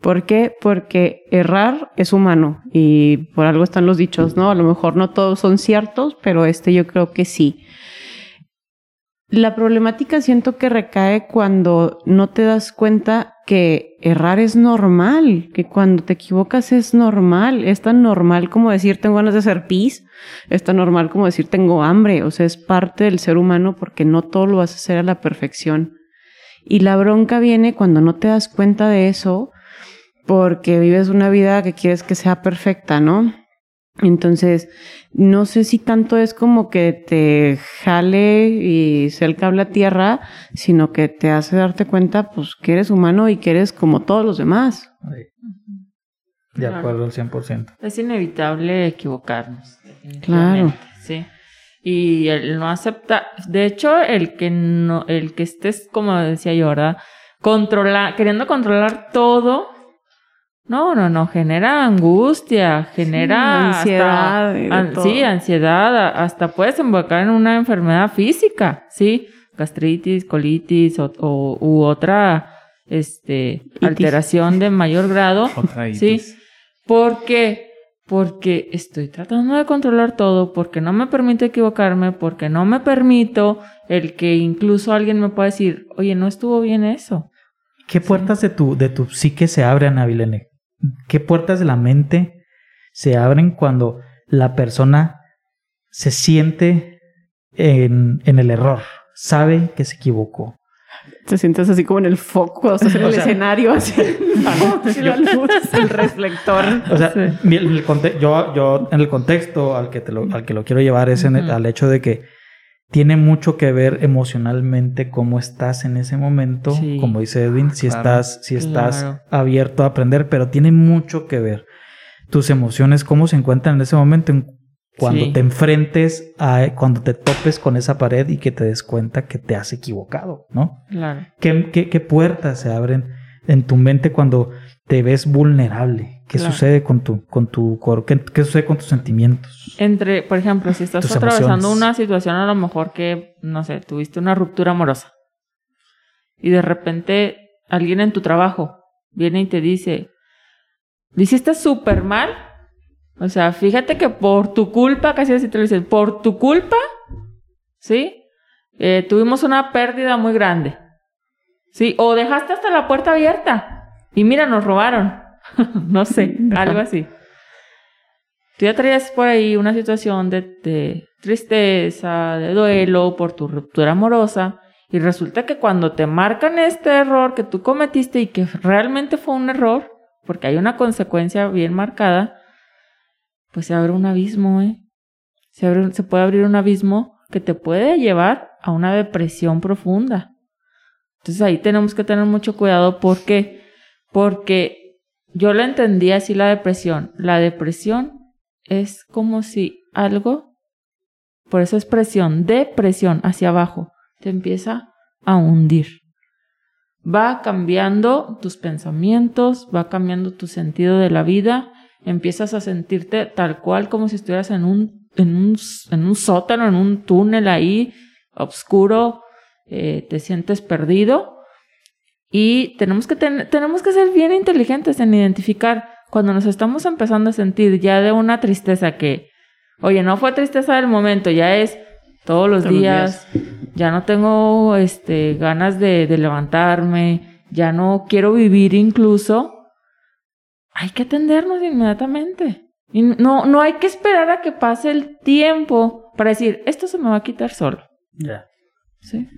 ¿Por qué? Porque errar es humano. Y por algo están los dichos, ¿no? A lo mejor no todos son ciertos, pero este yo creo que sí. La problemática siento que recae cuando no te das cuenta que errar es normal, que cuando te equivocas es normal, es tan normal como decir tengo ganas de hacer pis, es tan normal como decir tengo hambre, o sea, es parte del ser humano porque no todo lo vas a hacer a la perfección. Y la bronca viene cuando no te das cuenta de eso porque vives una vida que quieres que sea perfecta, ¿no? Entonces, no sé si tanto es como que te jale y sea el cable a tierra, sino que te hace darte cuenta pues que eres humano y que eres como todos los demás. Sí. De acuerdo, claro. Al cien por ciento. Es inevitable equivocarnos. Claro. Sí. Y el no aceptar, de hecho, el que no, el que estés, como decía yo, ¿verdad? Controlar, queriendo controlar todo. No, no, no, genera angustia, genera sí, ansiedad, hasta, y de an- todo. Sí, ansiedad, hasta puedes embocar en una enfermedad física, sí, gastritis, colitis o, o u otra este itis. Alteración de mayor grado, otra itis. Sí, porque porque estoy tratando de controlar todo, porque no me permito equivocarme, porque no me permito el que incluso alguien me pueda decir, oye, no estuvo bien eso. ¿Qué puertas sí. de tu de tu psique se abren, Avilene? ¿Qué puertas de la mente se abren cuando la persona se siente en, en el error? Sabe que se equivocó. Te sientes así como en el foco, estás en el o sea, escenario, así. La luz, el reflector. O sea, sí. mi, mi conte- yo, yo en el contexto al que, te lo, al que lo quiero llevar es en el, al hecho de que tiene mucho que ver emocionalmente cómo estás en ese momento, sí, como dice Edwin, si claro, estás, si estás claro. abierto a aprender, pero tiene mucho que ver tus emociones, cómo se encuentran en ese momento cuando sí. te enfrentes, a, cuando te topes con esa pared y que te des cuenta que te has equivocado, ¿no? Claro. ¿Qué, qué, qué puertas se abren en tu mente cuando te ves vulnerable? ¿Qué claro. sucede con tu, con tu cor- ¿qué, qué sucede con tus sentimientos? Entre, por ejemplo, si estás tus atravesando emociones. Una situación a lo mejor que, no sé, tuviste una ruptura amorosa y de repente alguien en tu trabajo viene y te dice, lo hiciste súper mal, o sea, fíjate que por tu culpa, casi así te lo dicen, por tu culpa, ¿sí? Eh, tuvimos una pérdida muy grande, ¿sí? O dejaste hasta la puerta abierta y mira, nos robaron. No sé, algo así. Tú ya traías por ahí una situación de, de tristeza, de duelo por tu ruptura amorosa y resulta que cuando te marcan este error que tú cometiste y que realmente fue un error, porque hay una consecuencia bien marcada, pues se abre un abismo, ¿eh? Se abre, se puede abrir un abismo que te puede llevar a una depresión profunda. Entonces ahí tenemos que tener mucho cuidado. ¿Por qué? Porque yo lo entendí así la depresión. La depresión es como si algo, por eso es presión, depresión hacia abajo, te empieza a hundir. Va cambiando tus pensamientos, va cambiando tu sentido de la vida, empiezas a sentirte tal cual como si estuvieras en un, en un, en un sótano, en un túnel ahí, oscuro, eh, te sientes perdido. Y tenemos que, ten- tenemos que ser bien inteligentes en identificar cuando nos estamos empezando a sentir ya de una tristeza que, oye, no fue tristeza del momento, ya es todos los todos días, días, ya no tengo este, ganas de, de levantarme, ya no quiero vivir incluso. Hay que atendernos inmediatamente. Y no, no hay que esperar a que pase el tiempo para decir, esto se me va a quitar solo. Ya. Yeah. Sí.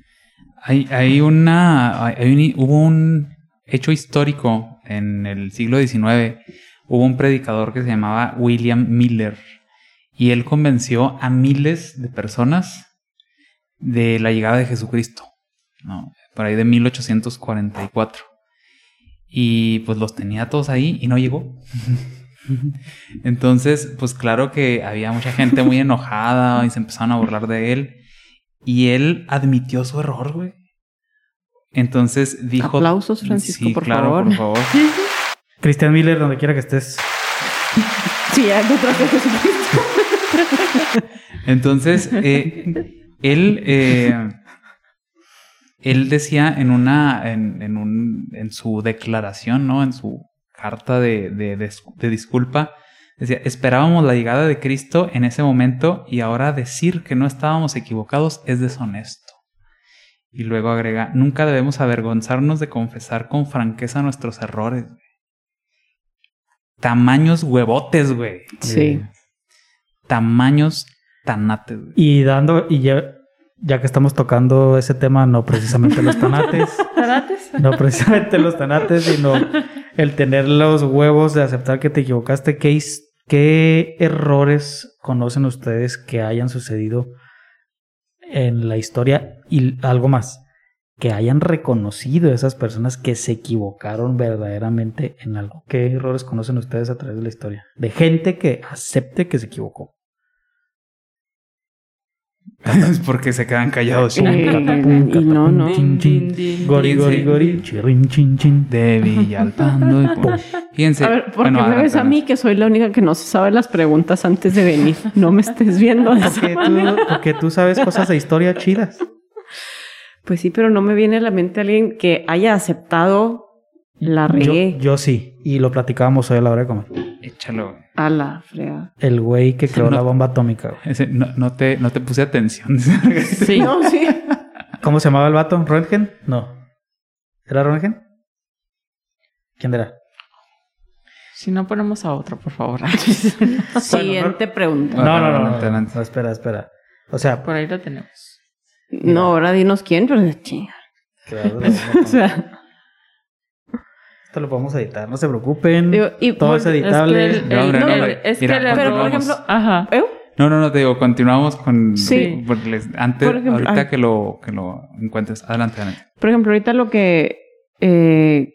Hay, hay una, hay un, hubo un hecho histórico en el siglo diecinueve, hubo un predicador que se llamaba William Miller y él convenció a miles de personas de la llegada de Jesucristo, ¿no? Por ahí de mil ochocientos cuarenta y cuatro. Y pues los tenía todos ahí y no llegó. Entonces, pues claro que había mucha gente muy enojada y se empezaron a burlar de él. Y él admitió su error, güey. Entonces dijo... Aplausos, Francisco, sí, por claro, favor. Por favor. Christian Miller, donde quiera que estés. Sí, ya detrás de Jesucristo. Entonces, eh, él... Eh, él decía en una... En, en, un, en su declaración, ¿no? En su carta de, de, de, de disculpa, decía: esperábamos la llegada de Cristo en ese momento y ahora decir que no estábamos equivocados es deshonesto. Y luego agrega: nunca debemos avergonzarnos de confesar con franqueza nuestros errores. Tamaños huevotes, güey. Sí. Tamaños tanates, güey. Y dando... y ya, ya que estamos tocando ese tema, no precisamente los tanates. ¿Tanates? No precisamente los tanates, sino... el tener los huevos de aceptar que te equivocaste. ¿Qué, qué errores conocen ustedes que hayan sucedido en la historia? Y algo más, que hayan reconocido esas personas que se equivocaron verdaderamente en algo. ¿Qué errores conocen ustedes a través de la historia? De gente que acepte que se equivocó. Es porque se quedan callados. No, no. Gori, gori, gori. Chirin, chin, chin. De Villalpando. Y por... Fíjense. A ver, ¿por bueno, qué me ves a mí que soy la única que no se sabe las preguntas antes de venir? No me estés viendo de esa manera. Porque tú sabes cosas de historia chidas. Pues sí, pero no me viene a la mente alguien que haya aceptado la regué. Yo, yo sí. Y lo platicábamos hoy a la hora de comer. Échalo. A la fregada. El güey que creó no, la bomba atómica. Güey. Ese, no, no, te, no te puse atención. Sí, no, sí. ¿Cómo se llamaba el vato? ¿Röntgen? No. ¿Era Röntgen? ¿Quién era? Si no ponemos a otro, por favor. Siguiente pregunta. No, no, no. no, no, no espera, espera. O sea... por ahí lo tenemos. No, no. Ahora dinos quién, pero de chinga. Claro. O sea... lo podemos editar, no se preocupen. Digo, y todo por, es editable. Es que, el, no, el, no, es mira, que la, pero por ejemplo, ajá. ¿Eh? No, no, no, te digo, continuamos con sí. les, antes ejemplo, ahorita ajá. que lo que lo encuentres. Adelante, adelante. Por ejemplo, ahorita lo que eh,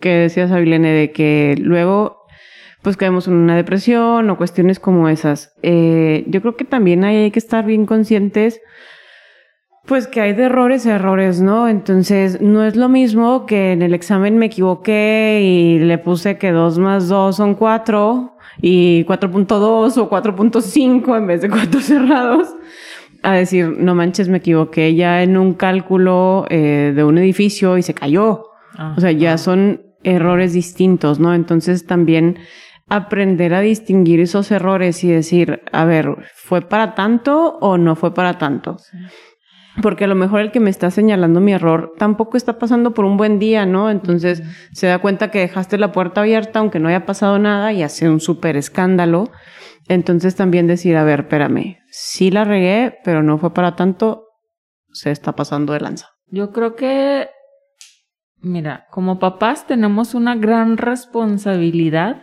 que decías, Avilene, de que luego pues caemos en una depresión o cuestiones como esas. Eh, yo creo que también hay, hay que estar bien conscientes pues que hay de errores a errores, ¿no? Entonces, no es lo mismo que en el examen me equivoqué y le puse que dos más dos son cuatro y cuatro punto dos o cuatro punto cinco en vez de cuatro cerrados, a decir, no manches, me equivoqué ya en un cálculo eh, de un edificio y se cayó. Ah, o sea, ya ah. son errores distintos, ¿no? Entonces, también aprender a distinguir esos errores y decir, a ver, ¿fue para tanto o no fue para tanto? Sí. Porque a lo mejor el que me está señalando mi error tampoco está pasando por un buen día, ¿no? Entonces se da cuenta que dejaste la puerta abierta aunque no haya pasado nada y hace un súper escándalo. Entonces también decir, a ver, espérame, sí la regué, pero no fue para tanto, se está pasando de lanza. Yo creo que, mira, como papás tenemos una gran responsabilidad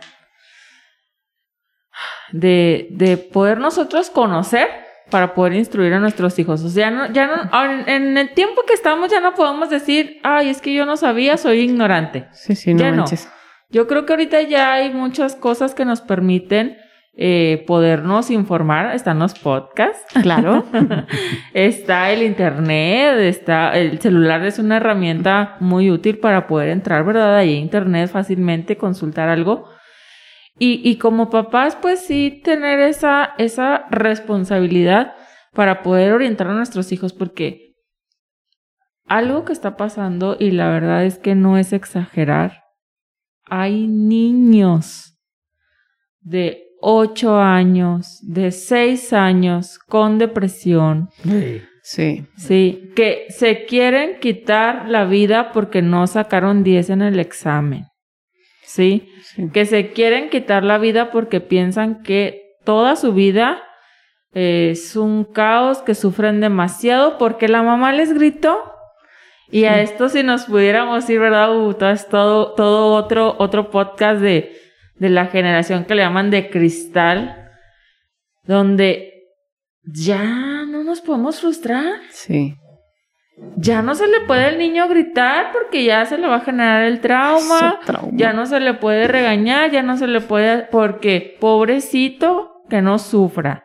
de, de poder nosotros conocer para poder instruir a nuestros hijos. O sea, no, ya no, en, en el tiempo que estamos ya no podemos decir, ay, es que yo no sabía, soy ignorante. Sí, sí, no ya manches. No. Yo creo que ahorita ya hay muchas cosas que nos permiten eh, podernos informar. Están los podcasts. Claro. Está el internet, está el celular, es una herramienta muy útil para poder entrar, ¿verdad? Ahí internet fácilmente, consultar algo. Y, y como papás, pues sí tener esa, esa responsabilidad para poder orientar a nuestros hijos, porque algo que está pasando, y la verdad es que no es exagerar, hay niños de ocho años, de seis años con depresión. Sí. Sí. Sí, que se quieren quitar la vida porque no sacaron diez en el examen. ¿Sí? Sí, que se quieren quitar la vida porque piensan que toda su vida es un caos, que sufren demasiado porque la mamá les gritó Y a esto, si nos pudiéramos ir, ¿verdad, Hugo? Es todo, todo otro, otro podcast de, de la generación que le llaman de cristal, donde ya no nos podemos frustrar. Sí. Ya no se le puede al niño gritar porque ya se le va a generar el trauma, trauma. Ya no se le puede regañar, ya no se le puede... Porque, pobrecito, que no sufra.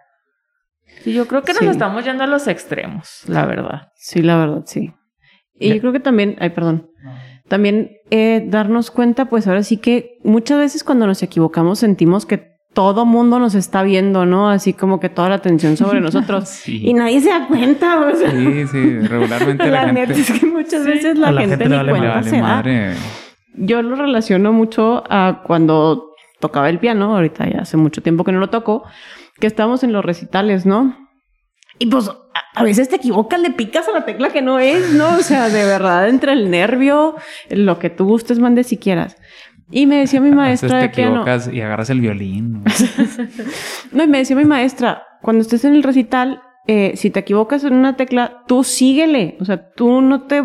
Sí, yo creo que nos sí. estamos yendo a los extremos, la verdad. Sí, la verdad, sí. Y yo creo que también, ay, perdón, también eh, darnos cuenta, pues ahora sí que muchas veces cuando nos equivocamos sentimos que todo mundo nos está viendo, ¿no? Así como que toda la atención sobre nosotros. Sí. Y nadie se da cuenta, o sea. Sí, sí, regularmente la, la gente... La neta es que muchas sí. veces la, la gente, gente ni vale, cuenta vale, se madre. Da. Yo lo relaciono mucho a cuando tocaba el piano, ahorita ya hace mucho tiempo que no lo toco, que estábamos en los recitales, ¿no? Y pues a veces te equivocas, le picas a la tecla que no es, ¿no? O sea, de verdad, entre el nervio, lo que tú gustes, mandes si quieras. Y me decía mi maestra de piano... A veces te equivocas y agarras el violín. No, y me decía mi maestra, cuando estés en el recital, eh, si te equivocas en una tecla, tú síguele. O sea, tú no te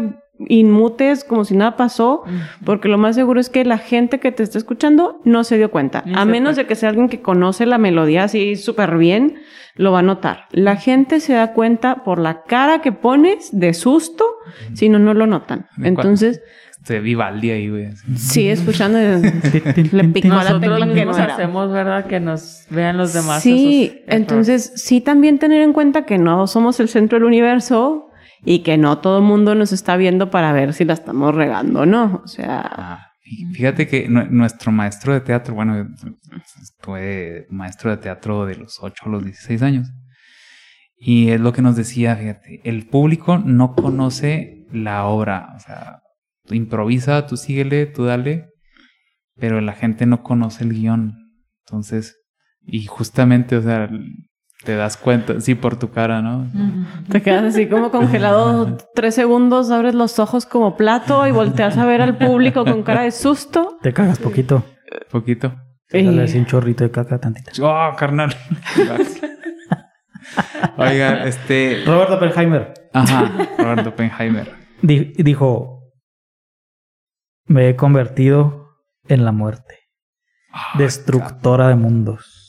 inmutes como si nada pasó, porque lo más seguro es que la gente que te está escuchando no se dio cuenta. A menos de que sea alguien que conoce la melodía así súper bien, lo va a notar. La gente se da cuenta por la cara que pones de susto, mm-hmm. si no, no lo notan. Entonces... Este Vivaldi ahí, güey. Sí, escuchando. Le picó nosotros la tecla que nos hacemos, ¿verdad? Que nos vean los demás. Sí, entonces sí también tener en cuenta que no somos el centro del universo y que no todo el mundo nos está viendo para ver si la estamos regando o no. O sea... Ah. Fíjate que nuestro maestro de teatro, bueno, estuve maestro de teatro de los ocho a los dieciséis años, y es lo que nos decía, fíjate, el público no conoce la obra, o sea, tú improvisa, tú síguele, tú dale, pero la gente no conoce el guión, entonces, y justamente, o sea... Te das cuenta, sí, por tu cara, ¿no? Te quedas así como congelado tres segundos, abres los ojos como plato y volteas a ver al público con cara de susto. Te cagas poquito. Poquito. Sí. Dale así un chorrito de caca tantita. ¡Oh, carnal! Oiga, este... Roberto Oppenheimer. Ajá, Roberto Oppenheimer. Di- dijo, me he convertido en la muerte. Oh, destructora de mundos.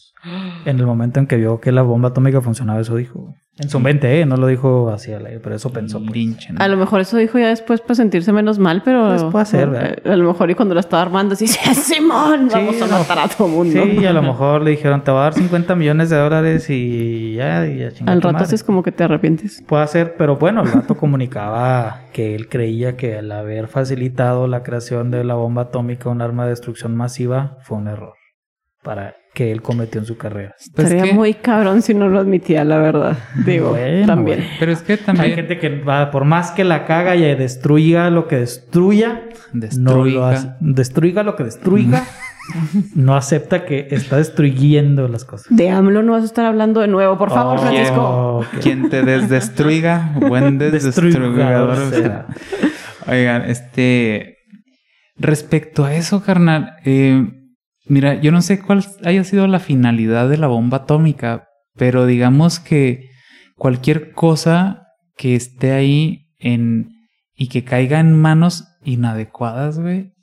En el momento en que vio que la bomba atómica funcionaba, eso dijo. En su mente, ¿eh? No lo dijo así al aire, pero eso pensó. Pues. Linche, ¿no? A lo mejor eso dijo ya después para sentirse menos mal, pero... Pues puede ser, ¿verdad? A lo mejor y cuando lo estaba armando, así, ¡sí, Simón! ¡Vamos sí, a matar a todo mundo! Sí, a lo mejor le dijeron, te voy a dar cincuenta millones de dólares y ya, y ya chingada. Al rato así es como que te arrepientes. Puede ser, pero bueno, el rato comunicaba que él creía que al haber facilitado la creación de la bomba atómica, un arma de destrucción masiva, fue un error para él. Que él cometió en su carrera. Pues Estaría que... muy cabrón si no lo admitía, la verdad. Digo, bueno, también. Bueno. Pero es que también... Hay gente que va, por más que la caga y destruya lo que destruya... Destruiga. No lo hace, destruiga lo que destruiga. No acepta que está destruyendo las cosas. De AMLO no vas a estar hablando de nuevo. Por favor, oh, Francisco. Oh, okay. Quien te desdestruiga, buen desdestruidor. Será. Oigan, este... Respecto a eso, carnal... Eh... Mira, yo no sé cuál haya sido la finalidad de la bomba atómica, pero digamos que cualquier cosa que esté ahí en y que caiga en manos inadecuadas, güey,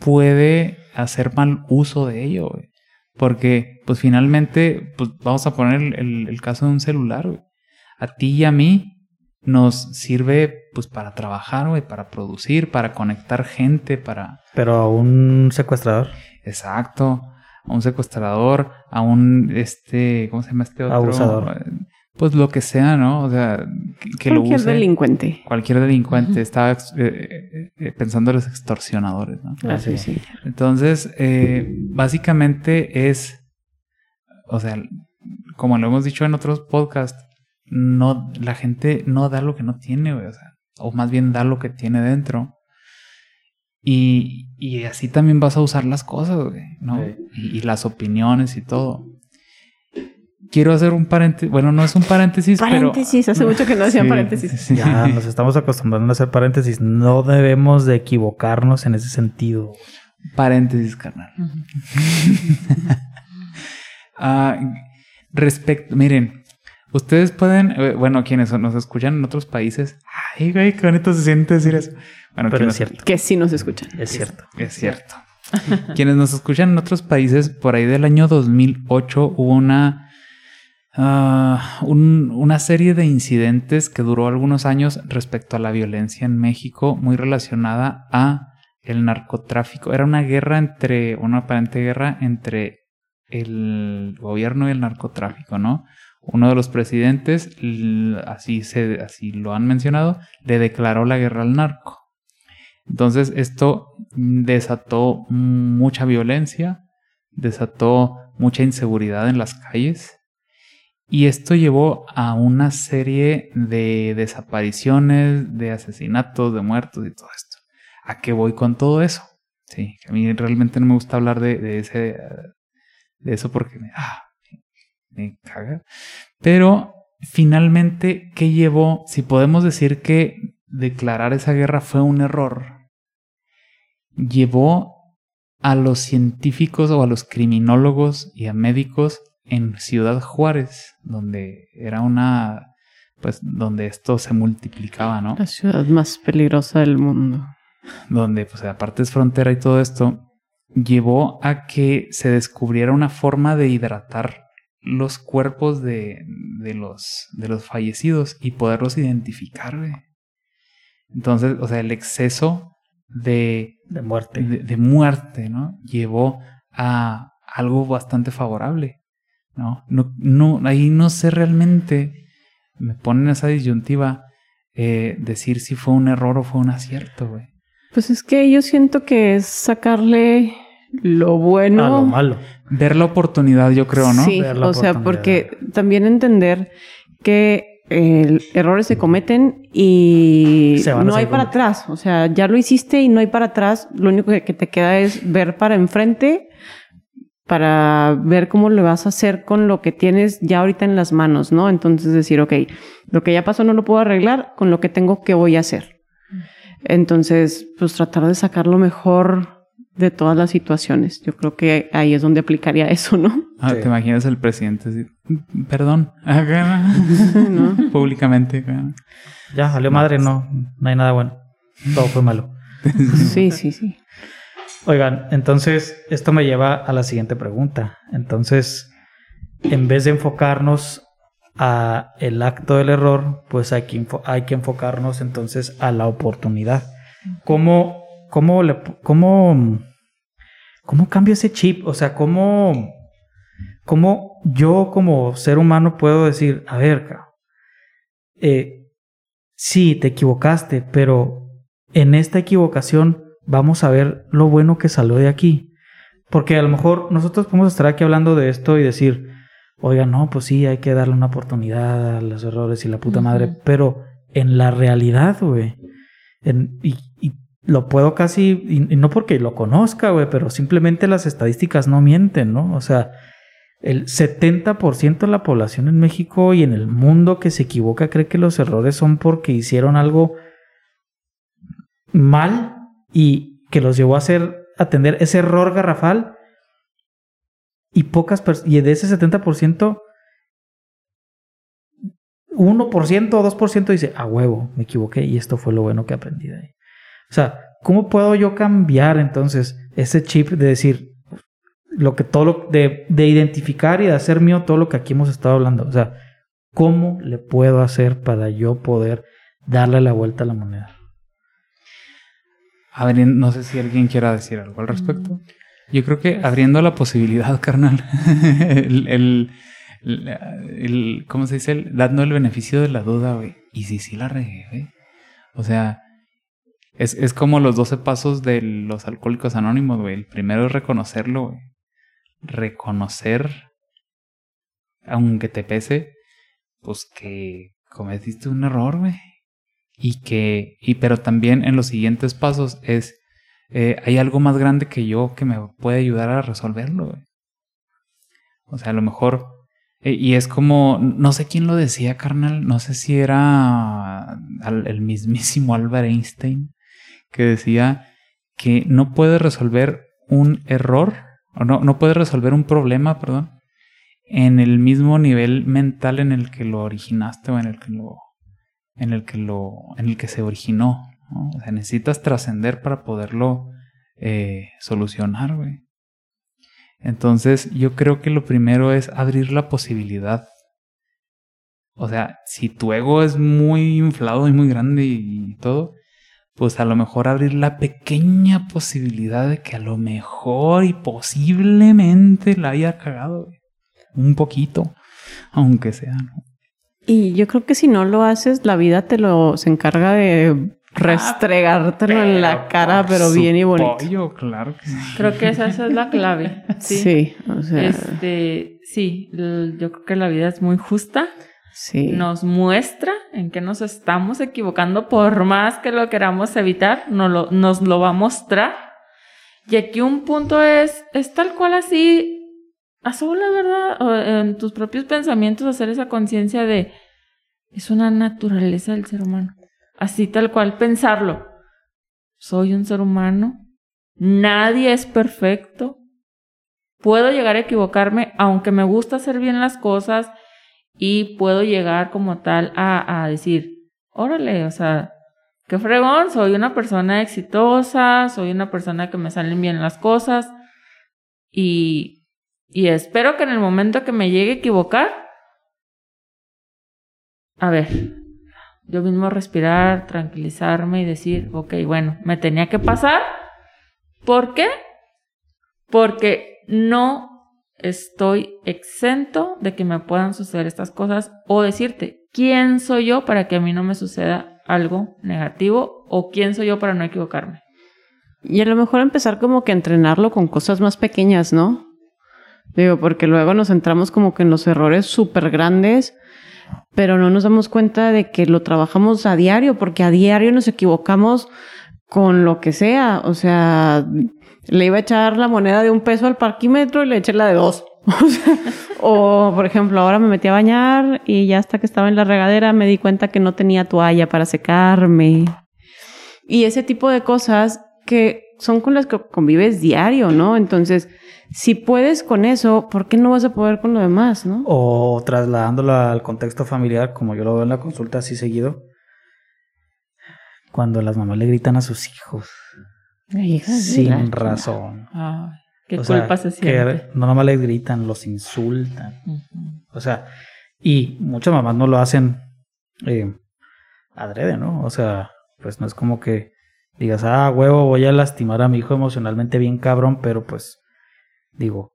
puede hacer mal uso de ello, güey. Porque, pues finalmente, pues vamos a poner el, el, el caso de un celular, güey. A ti y a mí nos sirve, pues, para trabajar, güey, para producir, para conectar gente, para... Pero a un secuestrador. Exacto. A un secuestrador, a un, este, ¿cómo se llama este otro? Abusador. Pues lo que sea, ¿no? O sea, que, que lo use. Cualquier delincuente. Cualquier delincuente. Estaba eh, eh, pensando en los extorsionadores, ¿no? Ah, sí, sí. Entonces, eh, básicamente es, o sea, como lo hemos dicho en otros podcasts, no, la gente no da lo que no tiene, güey, o sea, o más bien da lo que tiene dentro. Y, y así también vas a usar las cosas, güey, ¿no? Sí. Y, y las opiniones y todo. Quiero hacer un paréntesis, bueno, no es un paréntesis, paréntesis, pero... hace mucho que no hacían sí, paréntesis. Sí. Ya, nos estamos acostumbrando a hacer paréntesis, no debemos de equivocarnos en ese sentido. Paréntesis, carnal. Uh-huh. uh, respecto, miren... Ustedes pueden, bueno, quienes nos escuchan en otros países. Ay, güey, qué bonito se siente decir eso. Bueno, pero es cierto. Que sí nos escuchan. Es cierto. Es cierto. Quienes nos escuchan en otros países, por ahí del año dos mil ocho hubo una... Uh, un, una serie de incidentes que duró algunos años respecto a la violencia en México, muy relacionada a el narcotráfico. Era una guerra entre, una aparente guerra entre el gobierno y el narcotráfico, ¿no? Uno de los presidentes, así, se, así lo han mencionado, le declaró la guerra al narco. Entonces esto desató mucha violencia, desató mucha inseguridad en las calles. Y esto llevó a una serie de desapariciones, de asesinatos, de muertos y todo esto. ¿A qué voy con todo eso? Sí, a mí realmente no me gusta hablar de, de, ese, de eso porque me, ah, me caga. Pero finalmente, ¿qué llevó? Si podemos decir que declarar esa guerra fue un error, llevó a los científicos o a los criminólogos y a médicos en Ciudad Juárez, donde era una, pues, donde esto se multiplicaba, ¿no? La ciudad más peligrosa del mundo. Donde, pues, aparte es frontera y todo esto, llevó a que se descubriera una forma de hidratar los cuerpos de, de, los, de los fallecidos y poderlos identificar, güey. Entonces, o sea, el exceso de... De muerte. De, de muerte, ¿no? Llevó a algo bastante favorable. No, no, no, ahí no sé realmente, me ponen esa disyuntiva, eh, decir si fue un error o fue un acierto, güey. Pues es que yo siento que es sacarle lo bueno a lo malo. Ver la oportunidad, yo creo, ¿no? Sí, o sea, porque también entender que eh, errores se cometen y no hay para atrás. O sea, ya lo hiciste y no hay para atrás. Lo único que te queda es ver para enfrente, para ver cómo lo vas a hacer con lo que tienes ya ahorita en las manos, ¿no? Entonces decir, ok, lo que ya pasó no lo puedo arreglar, con lo que tengo, ¿qué voy a hacer? Entonces, pues tratar de sacar lo mejor de todas las situaciones. Yo creo que ahí es donde aplicaría eso, ¿no? Ah, sí. ¿Te imaginas el presidente decir, perdón, ¿no? Públicamente? Ya, salió madre, no, no hay nada bueno. Todo fue malo. Sí, sí, sí. Oigan, entonces esto me lleva a la siguiente pregunta. Entonces, en vez de enfocarnos a el acto del error, pues hay que, info- hay que enfocarnos entonces a la oportunidad. ¿Cómo, cómo, le, cómo, cómo cambio ese chip? O sea, ¿cómo, cómo yo como ser humano puedo decir, a ver, eh, sí, te equivocaste, pero en esta equivocación vamos a ver lo bueno que salió de aquí? Porque a lo mejor nosotros podemos estar aquí hablando de esto y decir, oiga, no, pues sí, hay que darle una oportunidad a los errores y la puta madre, uh-huh. Pero en la realidad, güey, y, y lo puedo casi, y, y no porque lo conozca, güey, pero simplemente las estadísticas no mienten, ¿no? O sea, el setenta por ciento de la población en México y en el mundo que se equivoca cree que los errores son porque hicieron algo mal, y que los llevó a hacer, a tener ese error garrafal, y pocas pers- y de ese setenta por ciento, uno por ciento o dos por ciento dice, a huevo, me equivoqué y esto fue lo bueno que aprendí de ahí. O sea, ¿cómo puedo yo cambiar entonces ese chip de decir lo que todo lo, de, de identificar y de hacer mío todo lo que aquí hemos estado hablando? O sea, ¿cómo le puedo hacer para yo poder darle la vuelta a la moneda? A ver, no sé si alguien quiera decir algo al respecto. Yo creo que abriendo la posibilidad, carnal, el, el, el, el, ¿cómo se dice? El, dando el beneficio de la duda, güey. Y sí, sí la regué, güey. O sea, es, es como los doce pasos de los alcohólicos anónimos, güey. El primero es reconocerlo, güey. Reconocer, aunque te pese, pues que cometiste un error, güey. Y que, y pero también en los siguientes pasos es, eh, hay algo más grande que yo que me puede ayudar a resolverlo, güey. O sea, a lo mejor, eh, y es como, no sé quién lo decía, carnal, no sé si era al, el mismísimo Albert Einstein, que decía que no puede resolver un error, o no, no puede resolver un problema, perdón, en el mismo nivel mental en el que lo originaste o en el que lo en el que lo en el que se originó, ¿no? O sea, necesitas trascender para poderlo eh, solucionar, güey. Entonces, yo creo que lo primero es abrir la posibilidad. O sea, si tu ego es muy inflado y muy grande y, y todo, pues a lo mejor abrir la pequeña posibilidad de que a lo mejor y posiblemente la haya cagado, güey. Un poquito, aunque sea, ¿no? Y yo creo que si no lo haces, la vida te lo se encarga de restregártelo ah, en la cara, pero bien y bonito. Pollo, claro que sí. Creo que esa, esa es la clave. Sí, sí, o sea, este, sí, yo creo que la vida es muy justa. Sí. Nos muestra en qué nos estamos equivocando, por más que lo queramos evitar, nos lo, nos lo va a mostrar. Y aquí un punto es, es tal cual así. A sola, ¿verdad? O en tus propios pensamientos hacer esa conciencia de... Es una naturaleza del ser humano. Así tal cual, pensarlo. Soy un ser humano. Nadie es perfecto. Puedo llegar a equivocarme, aunque me gusta hacer bien las cosas. Y puedo llegar como tal a, a decir... Órale, o sea... Qué fregón, soy una persona exitosa. Soy una persona que me salen bien las cosas. Y... Y espero que en el momento que me llegue a equivocar, a ver, yo mismo respirar, tranquilizarme y decir, ok, bueno, me tenía que pasar. ¿Por qué? Porque no estoy exento de que me puedan suceder estas cosas o decirte, ¿quién soy yo para que a mí no me suceda algo negativo? ¿O quién soy yo para no equivocarme? Y a lo mejor empezar como que a entrenarlo con cosas más pequeñas, ¿no? Digo, porque luego nos centramos como que en los errores súper grandes, pero no nos damos cuenta de que lo trabajamos a diario, porque a diario nos equivocamos con lo que sea. O sea, le iba a echar la moneda de un peso al parquímetro y le eché la de dos. O sea, o, por ejemplo, ahora me metí a bañar y ya hasta que estaba en la regadera me di cuenta que no tenía toalla para secarme. Y ese tipo de cosas que son con las que convives diario, ¿no? Entonces... Si puedes con eso, ¿por qué no vas a poder con lo demás, no? O trasladándola al contexto familiar, como yo lo veo en la consulta así seguido, cuando las mamás le gritan a sus hijos sin razón. Ah, ¿qué culpa se siente? No nomás les gritan, los insultan. Uh-huh. O sea, y muchas mamás no lo hacen eh, adrede, ¿no? O sea, pues no es como que digas, ah, huevo, voy a lastimar a mi hijo emocionalmente bien cabrón, pero pues... Digo,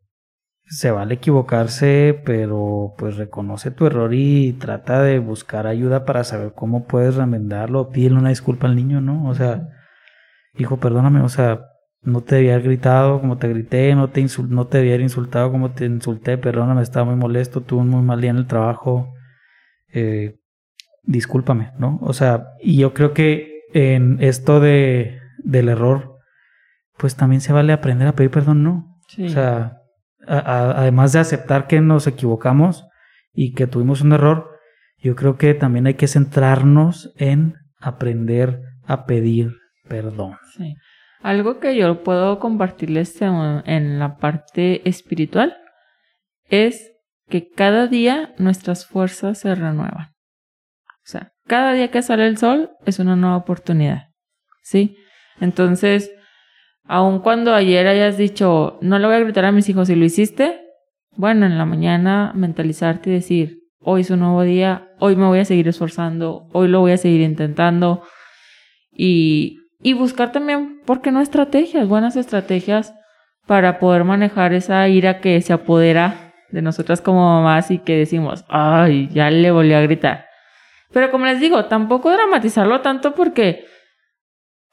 se vale equivocarse, pero pues reconoce tu error y trata de buscar ayuda para saber cómo puedes remendarlo. Pídele una disculpa al niño, ¿no? O sea, hijo, perdóname, o sea, no te debía haber gritado como te grité, no te, insul- no te debía haber insultado como te insulté, perdóname, estaba muy molesto, tuve un muy mal día en el trabajo, eh, discúlpame, ¿no? O sea, y yo creo que en esto de del error, pues también se vale aprender a pedir perdón, ¿no? Sí. O sea, a, a, además de aceptar que nos equivocamos y que tuvimos un error, yo creo que también hay que centrarnos en aprender a pedir perdón. Sí. Algo que yo puedo compartirles en, en la parte espiritual es que cada día nuestras fuerzas se renuevan. O sea, cada día que sale el sol es una nueva oportunidad, ¿sí? Entonces... Aun cuando ayer hayas dicho, no le voy a gritar a mis hijos, si lo hiciste, bueno, en la mañana mentalizarte y decir, hoy es un nuevo día, hoy me voy a seguir esforzando, hoy lo voy a seguir intentando. Y, y buscar también, ¿por qué no estrategias? Buenas estrategias para poder manejar esa ira que se apodera de nosotras como mamás y que decimos, ay, ya le volví a gritar. Pero como les digo, tampoco dramatizarlo tanto porque...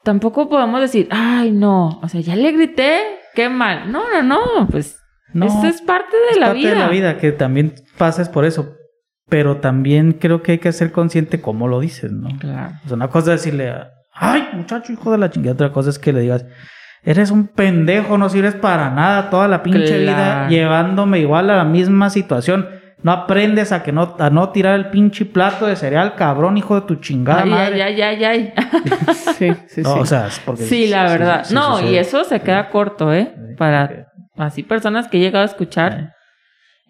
Tampoco podemos decir, ay, no, o sea, ya le grité, qué mal. No, no, no, pues, no, esto es parte de es la parte vida. Es parte de la vida, que también pases por eso. Pero también creo que hay que ser consciente cómo lo dices, ¿no? Claro. O sea, una cosa es decirle, ay, muchacho, hijo de la chingada. Otra cosa es que le digas, eres un pendejo, no sirves para nada toda la pinche claro. vida, llevándome igual a la misma situación. No aprendes a que no a no tirar el pinche plato de cereal, cabrón, hijo de tu chingada ay, madre. Ay, ay, ay, ay. sí, sí, no, sí. O sea, es porque sí, la sí, verdad. Sí, no, sí, y eso se queda sí. corto, ¿eh? Para así personas que he llegado a escuchar,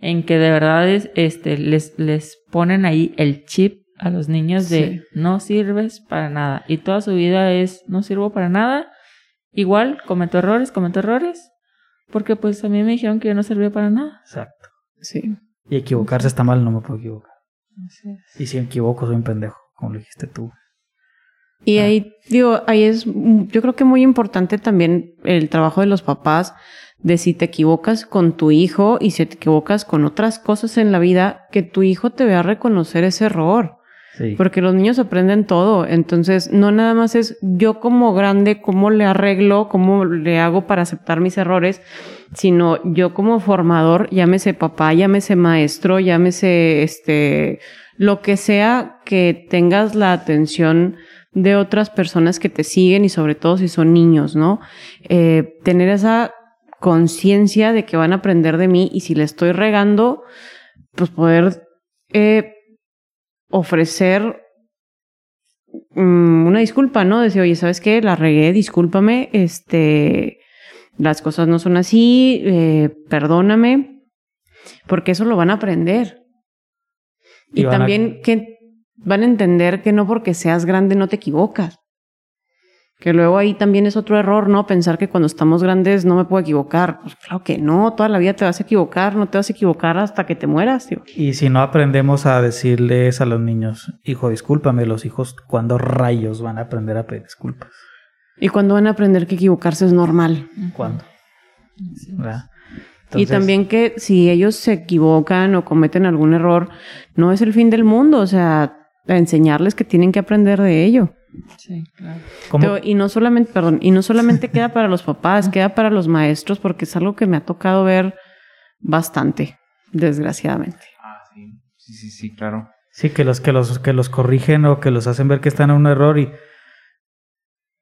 en que de verdad es, este, les, les ponen ahí el chip a los niños de sí. no sirves para nada. Y toda su vida es no sirvo para nada. Igual, cometo errores, cometo errores. Porque pues a mí me dijeron que yo no servía para nada. Exacto. Sí. Y equivocarse está mal, no me puedo equivocar. Así es. Y si me equivoco soy un pendejo, como lo dijiste tú. Y ah. ahí, digo, ahí es, yo creo que muy importante también el trabajo de los papás, de si te equivocas con tu hijo y si te equivocas con otras cosas en la vida, que tu hijo te vea reconocer ese error. Sí. Porque los niños aprenden todo, entonces no nada más es yo como grande, cómo le arreglo, cómo le hago para aceptar mis errores, sino yo como formador, llámese papá, llámese maestro, llámese este, lo que sea que tengas la atención de otras personas que te siguen y sobre todo si son niños, ¿no? Eh, tener esa conciencia de que van a aprender de mí y si le estoy regando, pues poder... Eh, ofrecer um, una disculpa, ¿no? Decir, oye, ¿sabes qué? La regué, discúlpame, este, las cosas no son así, eh, perdóname, porque eso lo van a aprender. Y, y también a... que van a entender que no porque seas grande no te equivocas. Que luego ahí también es otro error, ¿no? Pensar que cuando estamos grandes no me puedo equivocar. Pues claro que no, toda la vida te vas a equivocar, no te vas a equivocar hasta que te mueras, tío. Y si no aprendemos a decirles a los niños, hijo, discúlpame, los hijos, ¿cuándo rayos van a aprender a pedir disculpas? ¿Y cuándo van a aprender que equivocarse es normal? ¿Cuándo? Sí. ¿Verdad? Entonces, y también que si ellos se equivocan o cometen algún error, no es el fin del mundo, o sea, a enseñarles que tienen que aprender de ello. Sí, claro. Pero, y no solamente, perdón, y no solamente queda para los papás, queda para los maestros, porque es algo que me ha tocado ver bastante, desgraciadamente. Ah, sí, sí, sí, sí, claro. Sí, que los que los que los corrigen o que los hacen ver que están en un error y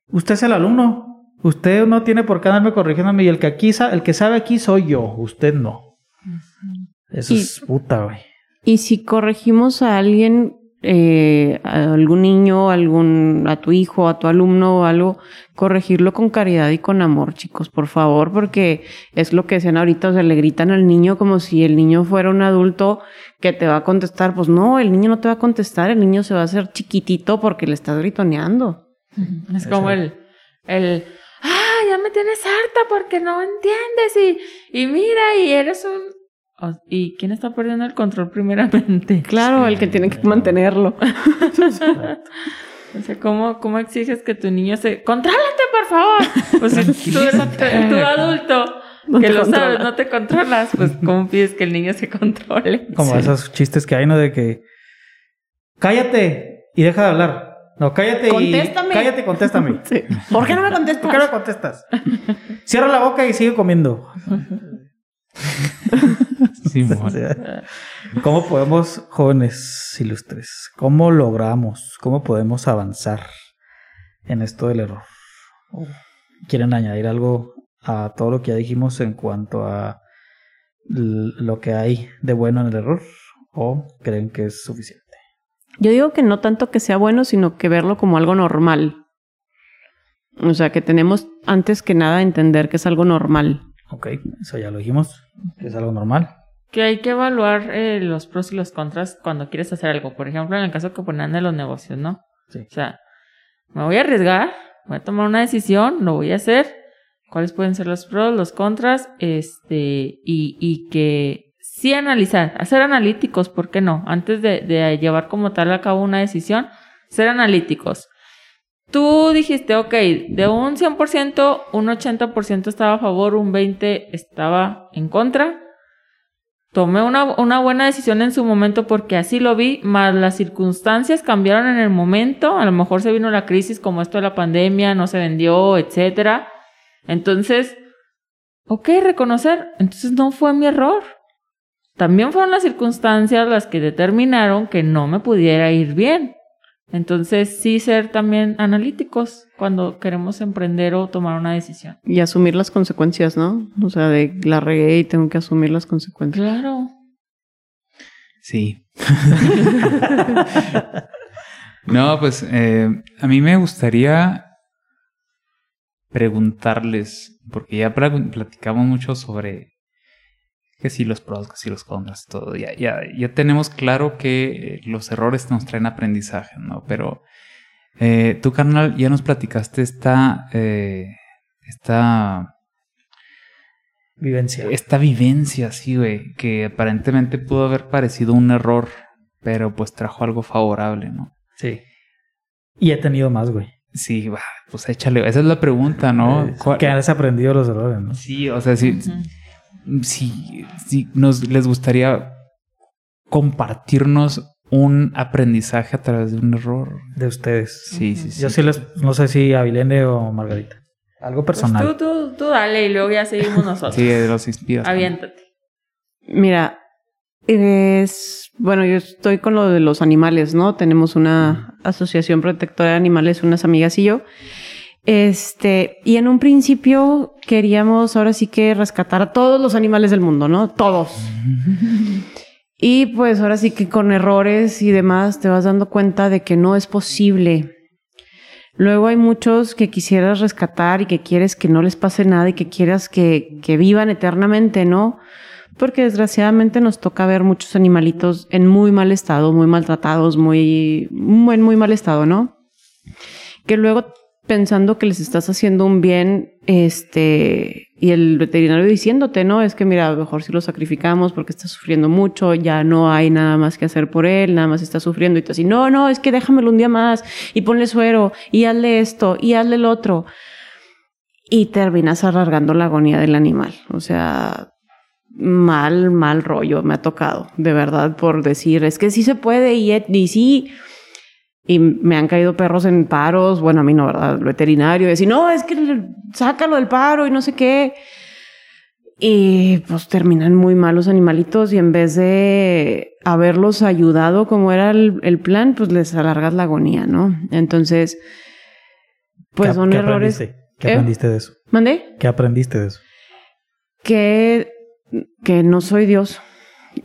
usted es el alumno, usted no tiene por qué andarme corrigiéndome y el que aquí sabe, el que sabe aquí soy yo, usted no. Eso y, es puta, güey. Y si corregimos a alguien Eh, a algún niño, algún, a tu hijo, a tu alumno o algo, corregirlo con caridad y con amor, chicos, por favor, porque es lo que decían ahorita, o sea, le gritan al niño como si el niño fuera un adulto que te va a contestar, pues no, el niño no te va a contestar, el niño se va a hacer chiquitito porque le estás gritoneando. Es como el, el ah, ya me tienes harta porque no entiendes y, y mira, y eres un... ¿Y quién está perdiendo el control primeramente? Claro, sí, el que tiene que claro. mantenerlo. O sea, ¿cómo, ¿cómo exiges que tu niño se... ¡Contrólate, por favor! Pues si tú eres tu adulto no que lo controla. Sabes, no te controlas, pues ¿cómo pides que el niño se controle? Como sí. esos chistes que hay, ¿no? De que... ¡Cállate! Y deja de hablar. No, cállate contéstame. y... Cállate, contéstame. Sí. ¿Por qué no me contestas? ¿Por qué no me contestas? Cierra la boca y sigue comiendo. Sí, ¿cómo podemos, jóvenes ilustres, cómo logramos, cómo podemos avanzar en esto del error? ¿Quieren añadir algo a todo lo que ya dijimos en cuanto a lo que hay de bueno en el error? ¿O creen que es suficiente? Yo digo que no tanto que sea bueno, sino que verlo como algo normal. O sea, que tenemos antes que nada entender que es algo normal. Ok, eso ya lo dijimos, que es algo normal. Que hay que evaluar eh, los pros y los contras cuando quieres hacer algo. Por ejemplo, en el caso que ponían de los negocios, ¿no? Sí. O sea, me voy a arriesgar, voy a tomar una decisión, lo voy a hacer. ¿Cuáles pueden ser los pros, los contras? Este, y, y que sí analizar, hacer analíticos, ¿por qué no? Antes de, de llevar como tal a cabo una decisión, ser analíticos. Tú dijiste, ok, de un cien por ciento, un ochenta por ciento estaba a favor, un veinte por ciento estaba en contra. Tomé una, una buena decisión en su momento porque así lo vi, más las circunstancias cambiaron en el momento. A lo mejor se vino la crisis como esto de la pandemia, no se vendió, etcétera. Entonces, ok, reconocer, entonces no fue mi error. También fueron las circunstancias las que determinaron que no me pudiera ir bien. Entonces, sí ser también analíticos cuando queremos emprender o tomar una decisión. Y asumir las consecuencias, ¿no? O sea, de la regué y tengo que asumir las consecuencias. Claro. Sí. No, pues eh, a mí me gustaría preguntarles, porque ya platicamos mucho sobre que sí los pros, que sí los contras, todo. Ya, ya, ya tenemos claro que los errores nos traen aprendizaje, ¿no? Pero eh, tú, carnal, ya nos platicaste esta... Eh, esta... vivencia. Esta vivencia, sí, güey, que aparentemente pudo haber parecido un error, pero pues trajo algo favorable, ¿no? Sí. Y he tenido más, güey. Sí, va, pues échale. Esa es la pregunta, ¿no? Que has aprendido los errores, ¿no? Sí, o sea, sí... Uh-huh. Si, si nos les gustaría compartirnos un aprendizaje a través de un error. De ustedes. Sí, uh-huh. sí, sí. Yo sí les... No sé si Avilene o Margarita. Algo personal. Pues tú, tú, tú dale y luego ya seguimos nosotros. Sí, los inspiras. Aviéntate. ¿No? Mira, es... Bueno, yo estoy con lo de los animales, ¿no? Tenemos una uh-huh. asociación protectora de animales, unas amigas y yo. Este, y en un principio queríamos ahora sí que rescatar a todos los animales del mundo, ¿no? Todos. Y pues ahora sí que con errores y demás te vas dando cuenta de que no es posible. Luego hay muchos que quisieras rescatar y que quieres que no les pase nada y que quieras que, que vivan eternamente, ¿no? Porque desgraciadamente nos toca ver muchos animalitos en muy mal estado, muy maltratados, muy, en muy mal estado, ¿no? Que luego... pensando que les estás haciendo un bien, este, y el veterinario diciéndote, no, es que mira, mejor si lo sacrificamos porque está sufriendo mucho, ya no hay nada más que hacer por él, nada más está sufriendo, y tú así, no, no, es que déjamelo un día más, y ponle suero, y hazle esto, y hazle el otro, y terminas alargando la agonía del animal, o sea... mal, mal rollo me ha tocado, de verdad, por decir, es que sí se puede, y, y sí... Y me han caído perros en paros, bueno, a mí no, ¿verdad? El veterinario, decir, no, es que sácalo del paro y no sé qué. Y pues terminan muy mal los animalitos y en vez de haberlos ayudado como era el, el plan, pues les alargas la agonía, ¿no? Entonces, pues son errores. Aprendiste? ¿Qué ¿Eh? aprendiste de eso? ¿Mandé? ¿Qué aprendiste de eso? Que, que no soy Dios.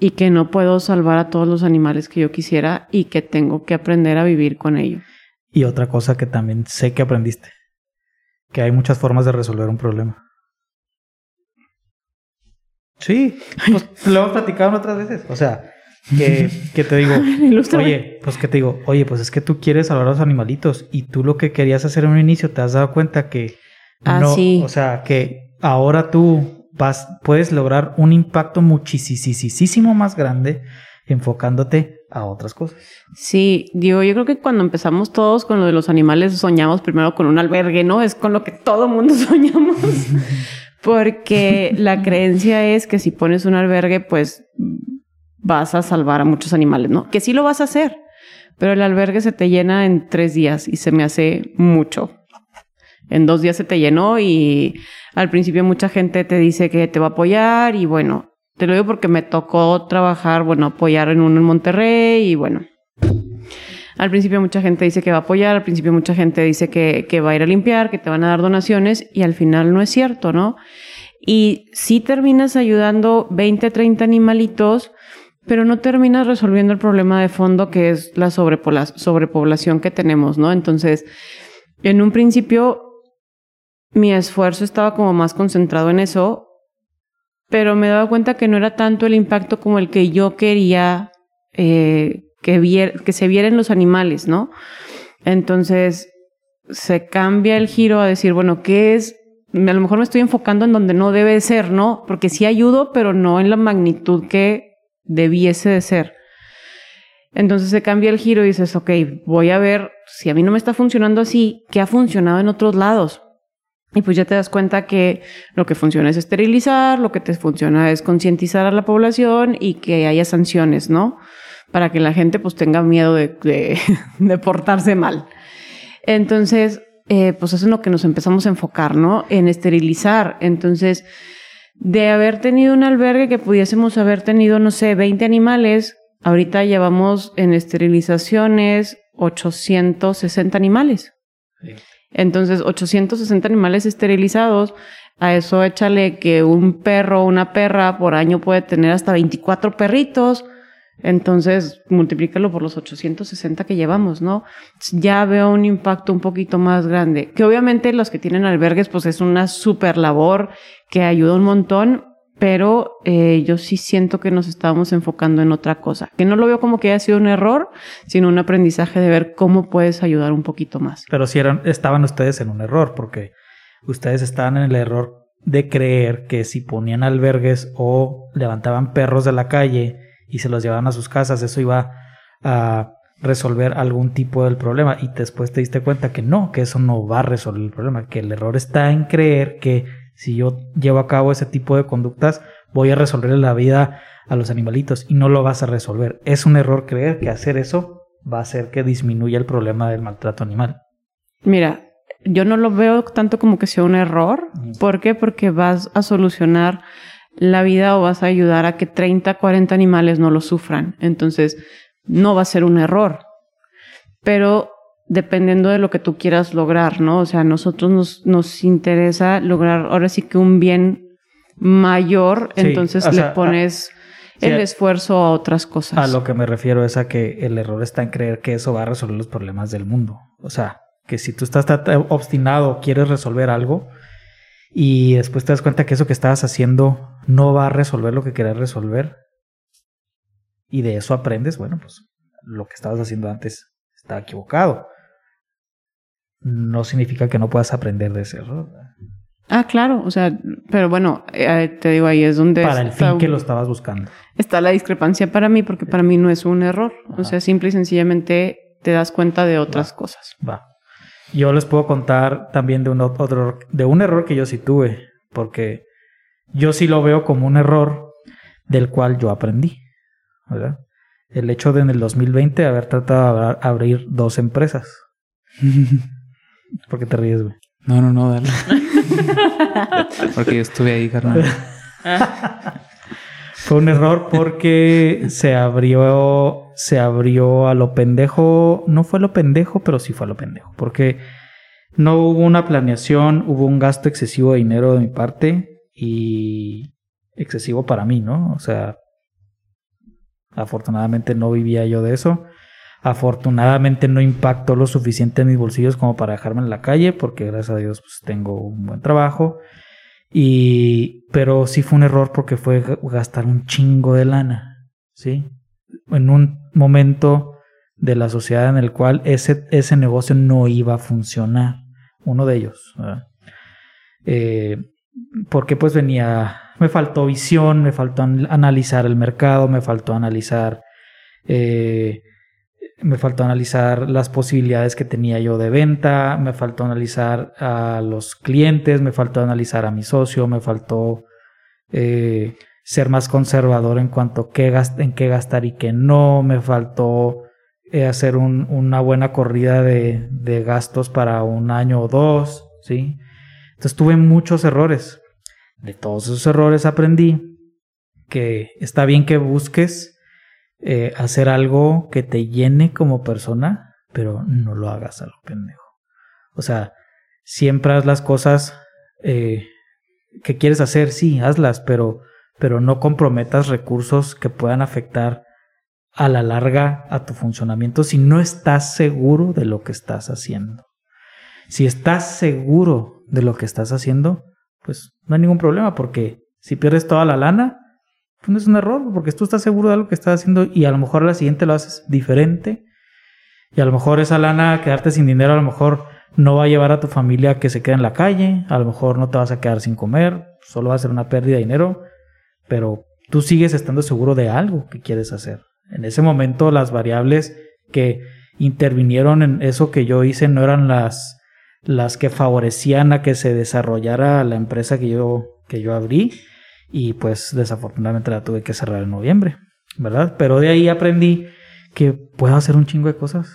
Y que no puedo salvar a todos los animales que yo quisiera y que tengo que aprender a vivir con ellos. Y otra cosa que también sé que aprendiste, que hay muchas formas de resolver un problema. Sí, pues lo hemos platicado otras veces. O sea, que, que te digo, oye, pues que te digo, oye, pues es que tú quieres salvar a los animalitos y tú lo que querías hacer en un inicio, te has dado cuenta que ah, no, sí. O sea, que ahora tú... Vas, puedes lograr un impacto muchísimo más grande enfocándote a otras cosas. Sí, digo, yo creo que cuando empezamos todos con lo de los animales soñamos primero con un albergue, ¿no? Es con lo que todo mundo soñamos. Porque la creencia es que si pones un albergue, pues vas a salvar a muchos animales, ¿no? Que sí lo vas a hacer, pero el albergue se te llena en tres días y se me hace mucho. En dos días se te llenó y al principio mucha gente te dice que te va a apoyar y bueno, te lo digo porque me tocó trabajar, bueno, apoyar en uno en Monterrey y bueno. Al principio mucha gente dice que va a apoyar, al principio mucha gente dice que, que va a ir a limpiar, que te van a dar donaciones y al final no es cierto, ¿no? Y sí terminas ayudando veinte, treinta animalitos, pero no terminas resolviendo el problema de fondo que es la sobrepobla- sobrepoblación que tenemos, ¿no? Entonces, en un principio... mi esfuerzo estaba como más concentrado en eso, pero me daba cuenta que no era tanto el impacto como el que yo quería eh, que, vier- que se vieran los animales, ¿no? Entonces se cambia el giro a decir, bueno, ¿qué es? A lo mejor me estoy enfocando en donde no debe ser, ¿no? Porque sí ayudo, pero no en la magnitud que debiese de ser. Entonces se cambia el giro y dices, ok, voy a ver si a mí no me está funcionando así, ¿qué ha funcionado en otros lados? Y pues ya te das cuenta que lo que funciona es esterilizar, lo que te funciona es concientizar a la población y que haya sanciones, ¿no? Para que la gente pues tenga miedo de, de, de portarse mal. Entonces, eh, pues eso es lo que nos empezamos a enfocar, ¿no? En esterilizar. Entonces, de haber tenido un albergue que pudiésemos haber tenido, no sé, veinte animales, ahorita llevamos en esterilizaciones ochocientos sesenta animales. Sí. Entonces, ochocientos sesenta animales esterilizados, a eso échale que un perro o una perra por año puede tener hasta veinticuatro perritos, entonces multiplícalo por los ochocientos sesenta que llevamos, ¿no? Ya veo un impacto un poquito más grande, que obviamente los que tienen albergues pues es una super labor que ayuda un montón, pero eh, yo sí siento que nos estábamos enfocando en otra cosa, que no lo veo como que haya sido un error, sino un aprendizaje de ver cómo puedes ayudar un poquito más. Pero si eran, estaban ustedes en un error, porque ustedes estaban en el error de creer que si ponían albergues o levantaban perros de la calle y se los llevaban a sus casas, eso iba a resolver algún tipo del problema, y después te diste cuenta que no, que eso no va a resolver el problema, que el error está en creer que si yo llevo a cabo ese tipo de conductas, voy a resolverle la vida a los animalitos, y no lo vas a resolver. Es un error creer que hacer eso va a hacer que disminuya el problema del maltrato animal. Mira, yo no lo veo tanto como que sea un error. Mm. ¿Por qué? Porque vas a solucionar la vida o vas a ayudar a que treinta, cuarenta animales no lo sufran. Entonces, no va a ser un error. Pero dependiendo de lo que tú quieras lograr, ¿no? O sea, a nosotros nos, nos interesa lograr ahora sí que un bien mayor, sí, entonces le sea, pones a, el sí, esfuerzo a otras cosas. A lo que me refiero es a que el error está en creer que eso va a resolver los problemas del mundo. O sea, que si tú estás obstinado, quieres resolver algo y después te das cuenta que eso que estabas haciendo no va a resolver lo que querías resolver y de eso aprendes, bueno, pues lo que estabas haciendo antes estaba equivocado. No significa que no puedas aprender de ese error. Ah, claro, o sea, pero bueno, eh, te digo, ahí es donde... Para el fin que lo estabas buscando. Está la discrepancia para mí, porque para mí no es un error. Ajá. O sea, simple y sencillamente te das cuenta de otras va, cosas. Va. Yo les puedo contar también de un, otro, de un error que yo sí tuve, porque yo sí lo veo como un error del cual yo aprendí, ¿verdad? El hecho de en el dos mil veinte haber tratado de abrir dos empresas. ¿Por qué te ríes, güey? No, no, no, dale. Porque yo estuve ahí, carnal. Fue un error porque se abrió, se abrió a lo pendejo. No fue a lo pendejo, pero sí fue a lo pendejo. Porque no hubo una planeación, hubo un gasto excesivo de dinero de mi parte y excesivo para mí, ¿no? O sea, afortunadamente no vivía yo de eso. Afortunadamente no impactó lo suficiente en mis bolsillos como para dejarme en la calle, porque gracias a Dios pues, tengo un buen trabajo. Y pero sí fue un error porque fue gastar un chingo de lana, ¿sí? En un momento de la sociedad en el cual ese, ese negocio no iba a funcionar, uno de ellos, ¿verdad? Eh, porque pues venía, me faltó visión, me faltó an- analizar el mercado, me faltó analizar... Eh, Me faltó analizar las posibilidades que tenía yo de venta, me faltó analizar a los clientes, me faltó analizar a mi socio, me faltó eh, ser más conservador en cuanto a qué gast- en qué gastar y qué no, me faltó eh, hacer un, una buena corrida de, de gastos para un año o dos, ¿sí? Entonces tuve muchos errores. De todos esos errores aprendí que está bien que busques Eh, hacer algo que te llene como persona, pero no lo hagas a lo pendejo. O sea, siempre haz las cosas eh, que quieres hacer, sí, hazlas, pero, pero no comprometas recursos que puedan afectar a la larga a tu funcionamiento si no estás seguro de lo que estás haciendo. Si estás seguro de lo que estás haciendo, pues no hay ningún problema, porque si pierdes toda la lana, pues no es un error, porque tú estás seguro de algo que estás haciendo y a lo mejor a la siguiente lo haces diferente y a lo mejor esa lana, quedarte sin dinero, a lo mejor no va a llevar a tu familia a que se quede en la calle, a lo mejor no te vas a quedar sin comer, solo va a ser una pérdida de dinero, pero tú sigues estando seguro de algo que quieres hacer. En ese momento las variables que intervinieron en eso que yo hice no eran las, las que favorecían a que se desarrollara la empresa que yo, que yo abrí. Y pues desafortunadamente la tuve que cerrar en noviembre, ¿verdad? Pero de ahí aprendí que puedo hacer un chingo de cosas,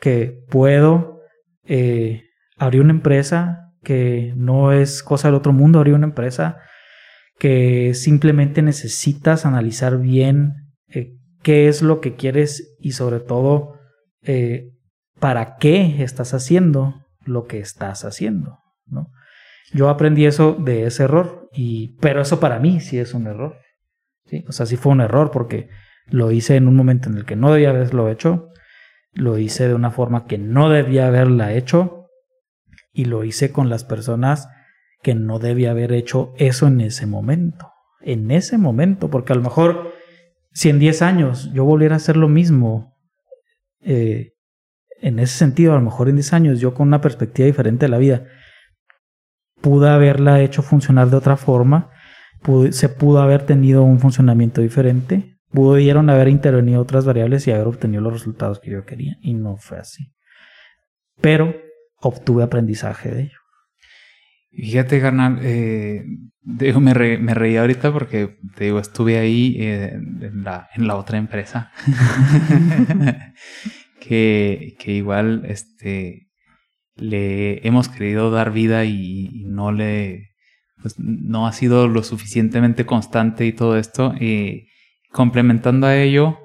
que puedo eh, abrir una empresa, que no es cosa del otro mundo abrir una empresa, que simplemente necesitas analizar bien eh, qué es lo que quieres y sobre todo eh, para qué estás haciendo lo que estás haciendo, ¿no? Yo aprendí eso de ese error, y, pero eso para mí sí es un error, ¿sí? O sea, sí fue un error porque lo hice en un momento en el que no debía haberlo hecho, lo hice de una forma que no debía haberla hecho y lo hice con las personas que no debía haber hecho eso en ese momento, en ese momento, porque a lo mejor si en diez años yo volviera a hacer lo mismo, eh, en ese sentido, a lo mejor en diez años yo con una perspectiva diferente de la vida, pude haberla hecho funcionar de otra forma, pude, se pudo haber tenido un funcionamiento diferente, pudieron haber intervenido otras variables y haber obtenido los resultados que yo quería, y no fue así. Pero obtuve aprendizaje de ello. Fíjate, carnal, eh, digo, me, re, me reí ahorita porque, te digo, estuve ahí eh, en, la, en la otra empresa. que, que igual este, le hemos querido dar vida y, y no le... Pues, no ha sido lo suficientemente constante y todo esto. Eh, complementando a ello,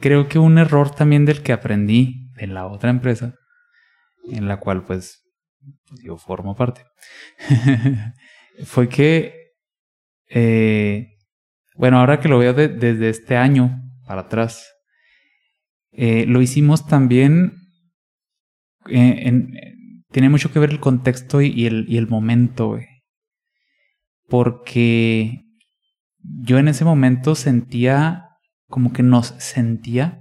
creo que un error también del que aprendí en la otra empresa, en la cual pues... yo formo parte, fue que, eh, bueno, ahora que lo veo de, desde este año para atrás, eh, lo hicimos también, eh, en, tiene mucho que ver el contexto y, y, el, y el momento, güey. Porque yo en ese momento sentía, como que nos sentía,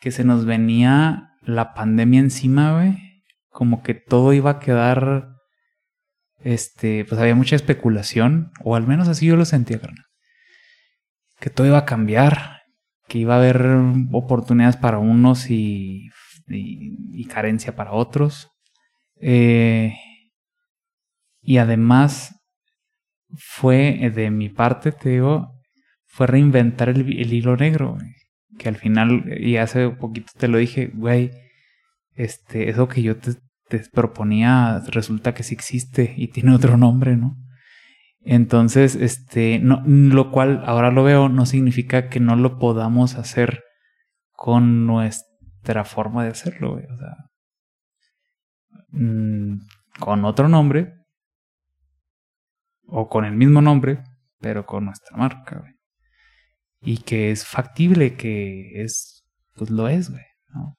que se nos venía la pandemia encima, güey. Como que todo iba a quedar, este, pues había mucha especulación, o al menos así yo lo sentía, carnal. Que todo iba a cambiar, que iba a haber oportunidades para unos y, y, y carencia para otros. Eh, y además fue, de mi parte, te digo, fue reinventar el, el hilo negro, güey. Que al final, y hace poquito te lo dije, güey, Este, eso que yo te, te proponía resulta que sí existe y tiene otro nombre, ¿no? Entonces, este, no, lo cual ahora lo veo, no significa que no lo podamos hacer con nuestra forma de hacerlo, güey. O sea, mmm, con otro nombre o con el mismo nombre, pero con nuestra marca, güey. Y que es factible, que es, pues lo es, güey, ¿no?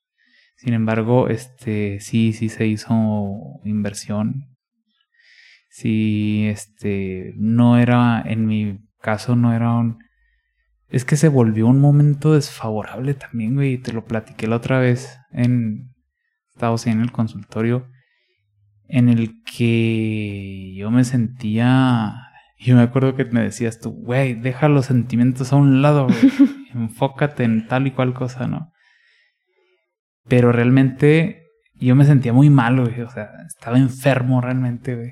Sin embargo, este sí, sí se hizo inversión. Sí, este no era, en mi caso no era un... Es que se volvió un momento desfavorable también, güey. Te lo platiqué la otra vez en... Estaba en el consultorio en el que yo me sentía... Yo me acuerdo que me decías tú, güey, deja los sentimientos a un lado, güey. Enfócate en tal y cual cosa, ¿no? Pero realmente yo me sentía muy mal, güey. O sea, estaba enfermo realmente, güey.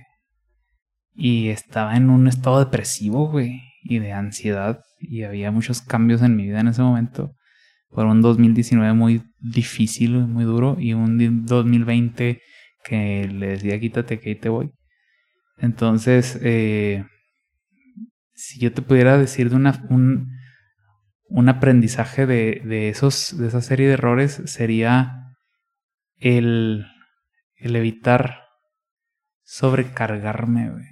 Y estaba en un estado depresivo, güey. Y de ansiedad. Y había muchos cambios en mi vida en ese momento. Fue un dos mil diecinueve muy difícil, muy duro. Y un dos mil veinte que le decía, quítate que ahí te voy. Entonces, eh, si yo te pudiera decir de una... Un, Un aprendizaje de, de, esos, de esa serie de errores sería el, el evitar sobrecargarme, güey.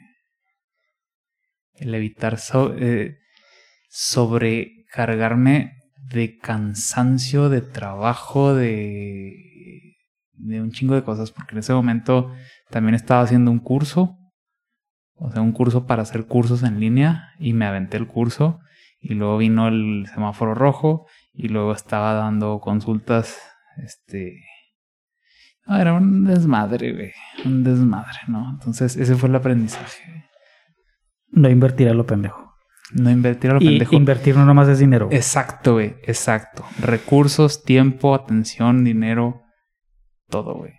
El evitar so, eh, sobrecargarme de cansancio, de trabajo, de, de un chingo de cosas. Porque en ese momento también estaba haciendo un curso, o sea, un curso para hacer cursos en línea, y me aventé el curso. Y luego vino el semáforo rojo y luego estaba dando consultas, este... Ah, era un desmadre, güey. Un desmadre, ¿no? Entonces, ese fue el aprendizaje. No invertir a lo pendejo. No invertir a lo y pendejo. Invertir no nomás es dinero. Exacto, güey. Exacto. Recursos, tiempo, atención, dinero. Todo, güey.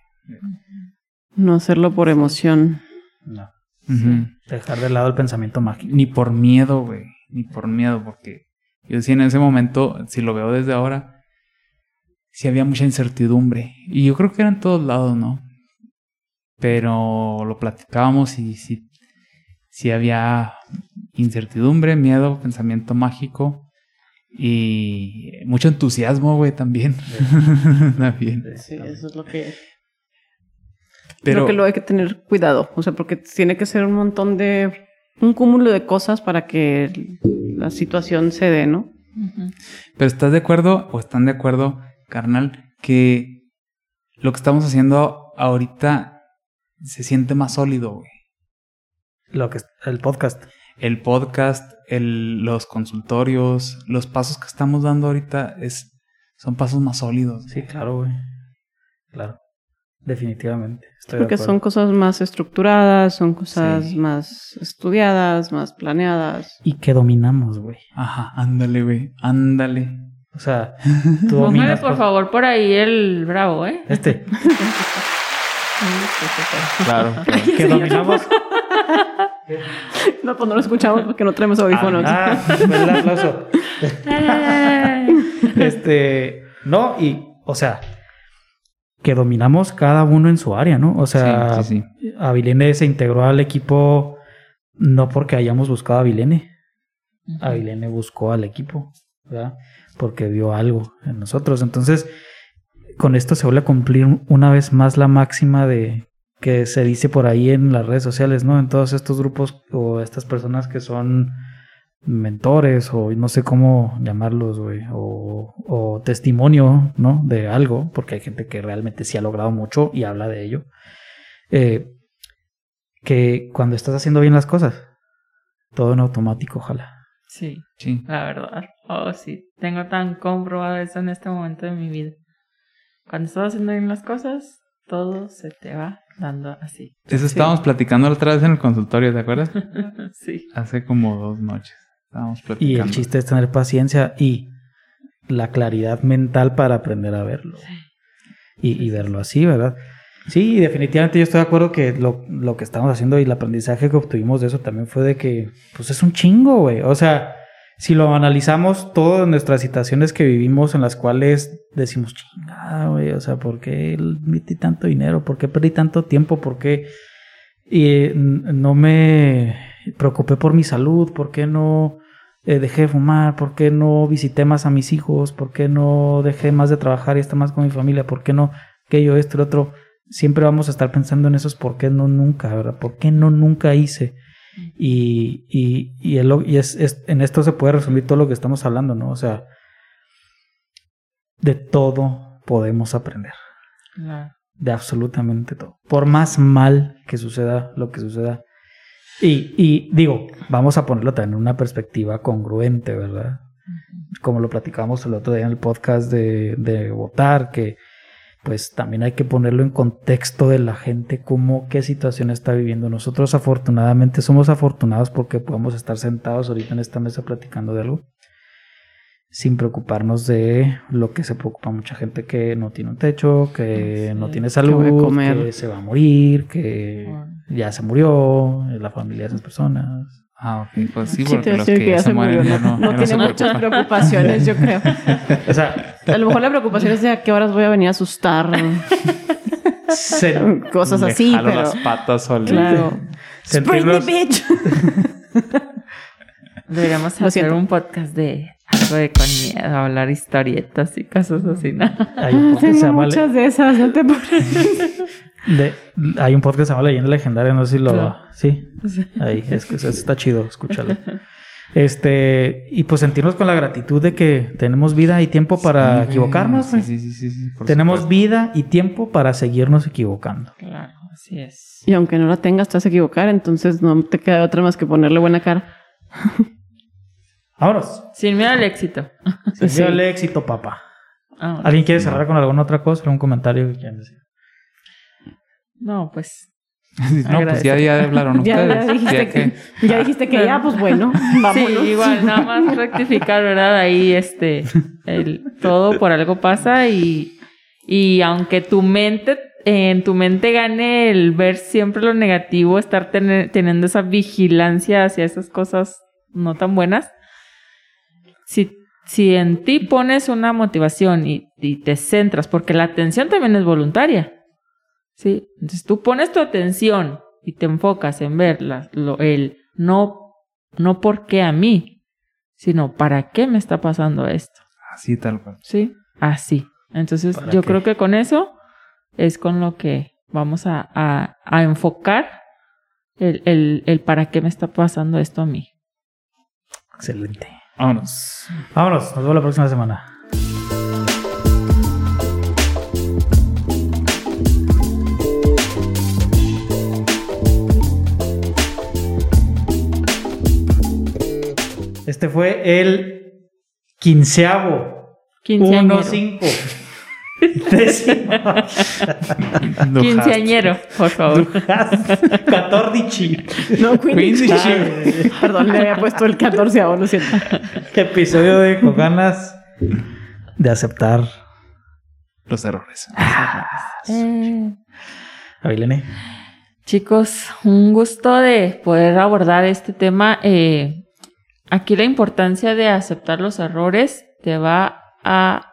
No hacerlo por emoción. No. Uh-huh. Sí. Dejar de lado el pensamiento mágico. Ni por miedo, güey. Ni por miedo, porque yo sí en ese momento, si lo veo desde ahora, sí había mucha incertidumbre. Y yo creo que era en todos lados, ¿no? Pero lo platicábamos y sí, sí había incertidumbre, miedo, pensamiento mágico y mucho entusiasmo, güey, también. Sí, también. Sí, eso es lo que... Pero... Creo que lo hay que tener cuidado, o sea, porque tiene que ser un montón de... un cúmulo de cosas para que la situación se dé, ¿no? Uh-huh. Pero ¿estás de acuerdo o están de acuerdo, carnal, que lo que estamos haciendo ahorita se siente más sólido, güey? Lo que... el podcast. el podcast, el, los consultorios, los pasos que estamos dando ahorita es, son pasos más sólidos. Sí, claro, güey. Claro. Definitivamente. Estoy Porque de son cosas más estructuradas, son cosas sí. más estudiadas, más planeadas. Y que dominamos, güey. Ajá, ándale, güey, ándale. O sea, tú dominas. Póngale, por favor, por ahí el bravo, ¿eh? Este. Claro, claro. Que dominamos. No, pues no lo escuchamos porque no traemos audífonos. Ah, el aplauso. Este, no, y, o sea, que dominamos cada uno en su área, ¿no? O sea, sí, sí, sí. Avilene se integró al equipo no porque hayamos buscado a Avilene. Uh-huh. Avilene buscó al equipo, ¿verdad? Porque vio algo en nosotros. Entonces, con esto se vuelve a cumplir una vez más la máxima de que se dice por ahí en las redes sociales, ¿no? En todos estos grupos o estas personas que son mentores o no sé cómo llamarlos, güey, o, o testimonio, ¿no? De algo, porque hay gente que realmente sí ha logrado mucho y habla de ello. Eh, que cuando estás haciendo bien las cosas, todo en automático, ojalá. Sí, sí, la verdad. Oh, sí, tengo tan comprobado eso en este momento de mi vida. Cuando estás haciendo bien las cosas, todo se te va dando así. Eso estábamos sí. platicando la otra vez en el consultorio, ¿te acuerdas? Sí. Hace como dos noches. Estábamos platicando. Y el chiste es tener paciencia y la claridad mental para aprender a verlo. Sí. Y, y verlo así, ¿verdad? Sí, definitivamente yo estoy de acuerdo que lo, lo que estamos haciendo y el aprendizaje que obtuvimos de eso también fue de que, pues es un chingo, güey. O sea, si lo analizamos, todas nuestras situaciones que vivimos en las cuales decimos, chingada, güey, o sea, ¿por qué metí tanto dinero? ¿Por qué perdí tanto tiempo? ¿Por qué eh, no me preocupé por mi salud? ¿Por qué no eh, dejé de fumar? ¿Por qué no visité más a mis hijos? ¿Por qué no dejé más de trabajar y estar más con mi familia? ¿Por qué no aquello, esto, lo otro? Siempre vamos a estar pensando en esos por qué no nunca, ¿verdad? ¿Por qué no nunca hice? Y, y, y, el, y es, es, en esto se puede resumir todo lo que estamos hablando, ¿no? O sea, de todo podemos aprender. Claro. De absolutamente todo. Por más mal que suceda lo que suceda. Y, y digo, vamos a ponerlo también en una perspectiva congruente, ¿verdad? Uh-huh. Como lo platicamos el otro día en el podcast de, de votar, que pues también hay que ponerlo en contexto de la gente, cómo, qué situación está viviendo. Nosotros afortunadamente somos afortunados porque podemos estar sentados ahorita en esta mesa platicando de algo sin preocuparnos de lo que se preocupa mucha gente que no tiene un techo, que sí, no tiene salud, que, comer. que se va a morir, que bueno. ya se murió, la familia de esas personas. Ah, ok, pues sí, porque sí, los que, que ya se mueren ya no, no, no tienen muchas preocupaciones, yo creo. O sea, a lo mejor la preocupación es de a qué horas voy a venir a asustar. Se, cosas así, jalo pero... las patas o claro. Spring the bitch. Deberíamos hacer un podcast de algo de con miedo, hablar historietas y cosas así, ¿no? Hay un podcast que se llama muchas de esas, no te preocupes. De, hay un podcast que se llama Leyenda Legendaria, no sé si lo... Claro. Sí, ahí, es que está chido, escúchalo. Este, y pues sentirnos con la gratitud de que tenemos vida y tiempo para sí, equivocarnos. Sí, sí, sí, sí, sí, tenemos supuesto. vida y tiempo para seguirnos equivocando. Claro, así es. Y aunque no la tengas, te vas a equivocar, entonces no te queda otra más que ponerle buena cara. Vámonos. Sin miedo al éxito. Sin miedo sí. al éxito, papá. Vámonos. ¿Alguien quiere cerrar con alguna otra cosa? ¿Algún comentario que quieran decir? No, pues. No, agradecer. Pues ya, ya hablaron ustedes. Ya dijiste ya que, que, ya, dijiste que ya, pues bueno, vámonos. Sí, igual, nada más rectificar, ¿verdad? Ahí este, el, todo por algo pasa y, y aunque tu mente, eh, en tu mente gane el ver siempre lo negativo, estar ten, teniendo esa vigilancia hacia esas cosas no tan buenas, si, si en ti pones una motivación y, y te centras, porque la atención también es voluntaria. Sí, entonces tú pones tu atención y te enfocas en ver la, lo, el no, no por qué a mí, sino para qué me está pasando esto. Así tal cual. Sí, así. Entonces yo qué? creo que con eso es con lo que vamos a, a, a enfocar el, el, el para qué me está pasando esto a mí. Excelente. Vámonos. Vámonos. Nos vemos la próxima semana. Este fue el quinceavo. Uno cinco. Quinceañero, por favor. Catordici. No, quindici. Perdón, le había puesto el catorceavo, lo siento. Episodio de Con Ganas de aceptar los errores. Ah, eh. Avilene. Chicos, un gusto de poder abordar este tema. Eh, aquí la importancia de aceptar los errores te va a,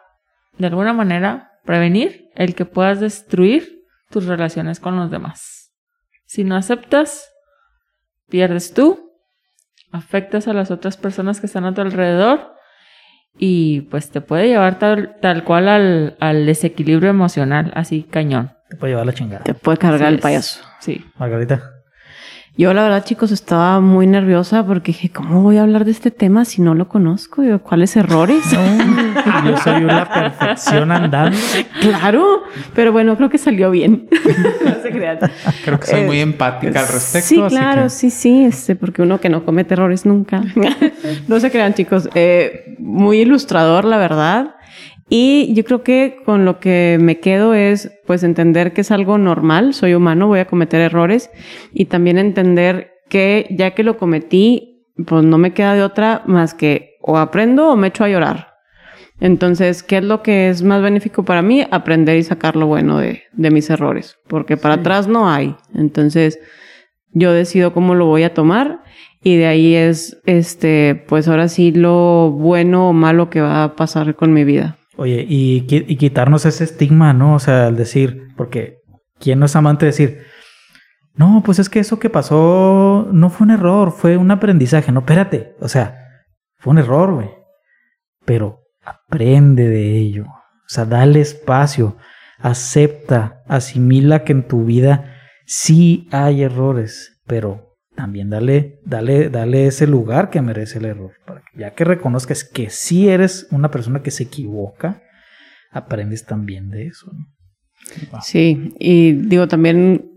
de alguna manera, prevenir el que puedas destruir tus relaciones con los demás. Si no aceptas, pierdes tú, afectas a las otras personas que están a tu alrededor y pues te puede llevar tal, tal cual al, al desequilibrio emocional, así cañón. Te puede llevar la chingada. Te puede cargar el payaso. Sí. Margarita. Yo la verdad, chicos, estaba muy nerviosa porque dije, ¿cómo voy a hablar de este tema si no lo conozco? Yo, ¿cuáles errores? No, yo soy una perfección andando. Claro, pero bueno, creo que salió bien. No se crean. Creo que soy eh, muy empática al respecto. Sí, así claro, que... sí, sí, este, porque uno que no comete errores nunca. No se crean, chicos. Eh, muy ilustrador, la verdad. Y yo creo que con lo que me quedo es pues entender que es algo normal, soy humano, voy a cometer errores y también entender que ya que lo cometí, pues no me queda de otra más que o aprendo o me echo a llorar. Entonces, ¿qué es lo que es más benéfico para mí? Aprender y sacar lo bueno de, de mis errores, porque para sí. atrás no hay. Entonces, yo decido cómo lo voy a tomar. Y de ahí es, este, pues ahora sí lo bueno o malo que va a pasar con mi vida. Oye, y, y quitarnos ese estigma, ¿no? O sea, al decir, porque ¿quién no es amante de decir, no, pues es que eso que pasó no fue un error, fue un aprendizaje? No, espérate, o sea, fue un error, güey. Pero aprende de ello, o sea, dale espacio, acepta, asimila que en tu vida sí hay errores, pero... También dale, dale, dale ese lugar que merece el error. Para que, ya que reconozcas que sí eres una persona que se equivoca, aprendes también de eso, ¿no? Wow. Sí, y digo también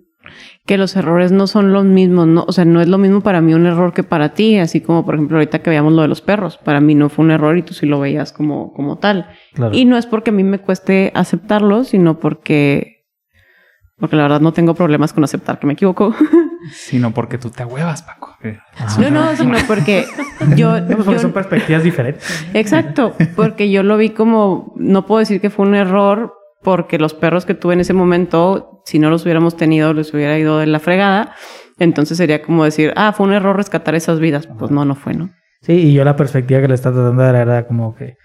que los errores no son los mismos, ¿no? O sea, no es lo mismo para mí un error que para ti, así como por ejemplo ahorita que veíamos lo de los perros, para mí no fue un error y tú sí lo veías como, como tal. Claro. Y no es porque a mí me cueste aceptarlo, sino porque... Porque la verdad no tengo problemas con aceptar que me equivoco. Sino porque tú te ahuevas, Paco. Ah. No, no, sino porque yo... No, pues yo son perspectivas diferentes. Exacto, porque yo lo vi como... No puedo decir que fue un error porque los perros que tuve en ese momento, si no los hubiéramos tenido, les hubiera ido de la fregada. Entonces sería como decir, ah, fue un error rescatar esas vidas. Pues Ajá. no, no fue, ¿no? Sí, y yo la perspectiva que le estás tratando de dar era como que...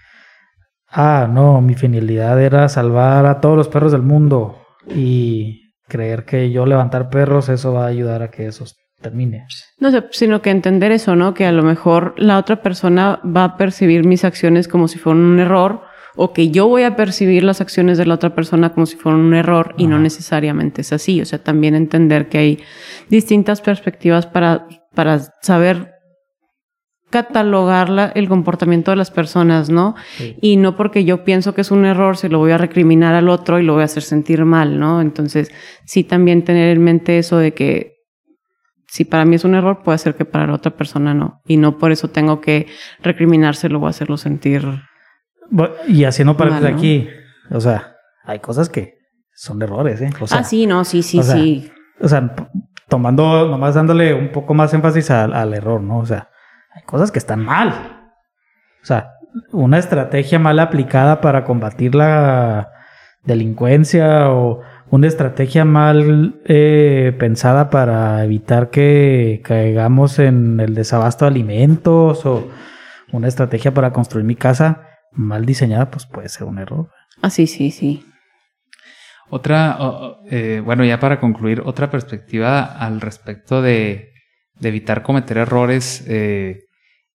Ah, no, mi finalidad era salvar a todos los perros del mundo y... Creer que yo levantar perros, eso va a ayudar a que eso termine. No sé, sino que entender eso, ¿no? Que a lo mejor la otra persona va a percibir mis acciones como si fueran un error, o que yo voy a percibir las acciones de la otra persona como si fueran un error, y Ajá. no necesariamente es así. O sea, también entender que hay distintas perspectivas para, para saber catalogar la, el comportamiento de las personas, ¿no? Sí. Y no porque yo pienso que es un error, se lo voy a recriminar al otro y lo voy a hacer sentir mal, ¿no? Entonces, sí también tener en mente eso de que si para mí es un error, puede ser que para la otra persona no. Y no por eso tengo que recriminárselo o hacerlo sentir bueno, y haciendo parte de aquí, ¿no? O sea, hay cosas que son errores, ¿eh? O sea, ah, sí, no, sí, sí, o sea, sí. O sea, tomando, nomás dándole un poco más énfasis al, al error, ¿no? O sea, hay cosas que están mal. O sea, una estrategia mal aplicada para combatir la delincuencia o una estrategia mal eh, pensada para evitar que caigamos en el desabasto de alimentos o una estrategia para construir mi casa mal diseñada, pues puede ser un error. Ah, sí, sí, sí. Otra, oh, eh, bueno, ya para concluir, otra perspectiva al respecto de... de evitar cometer errores eh,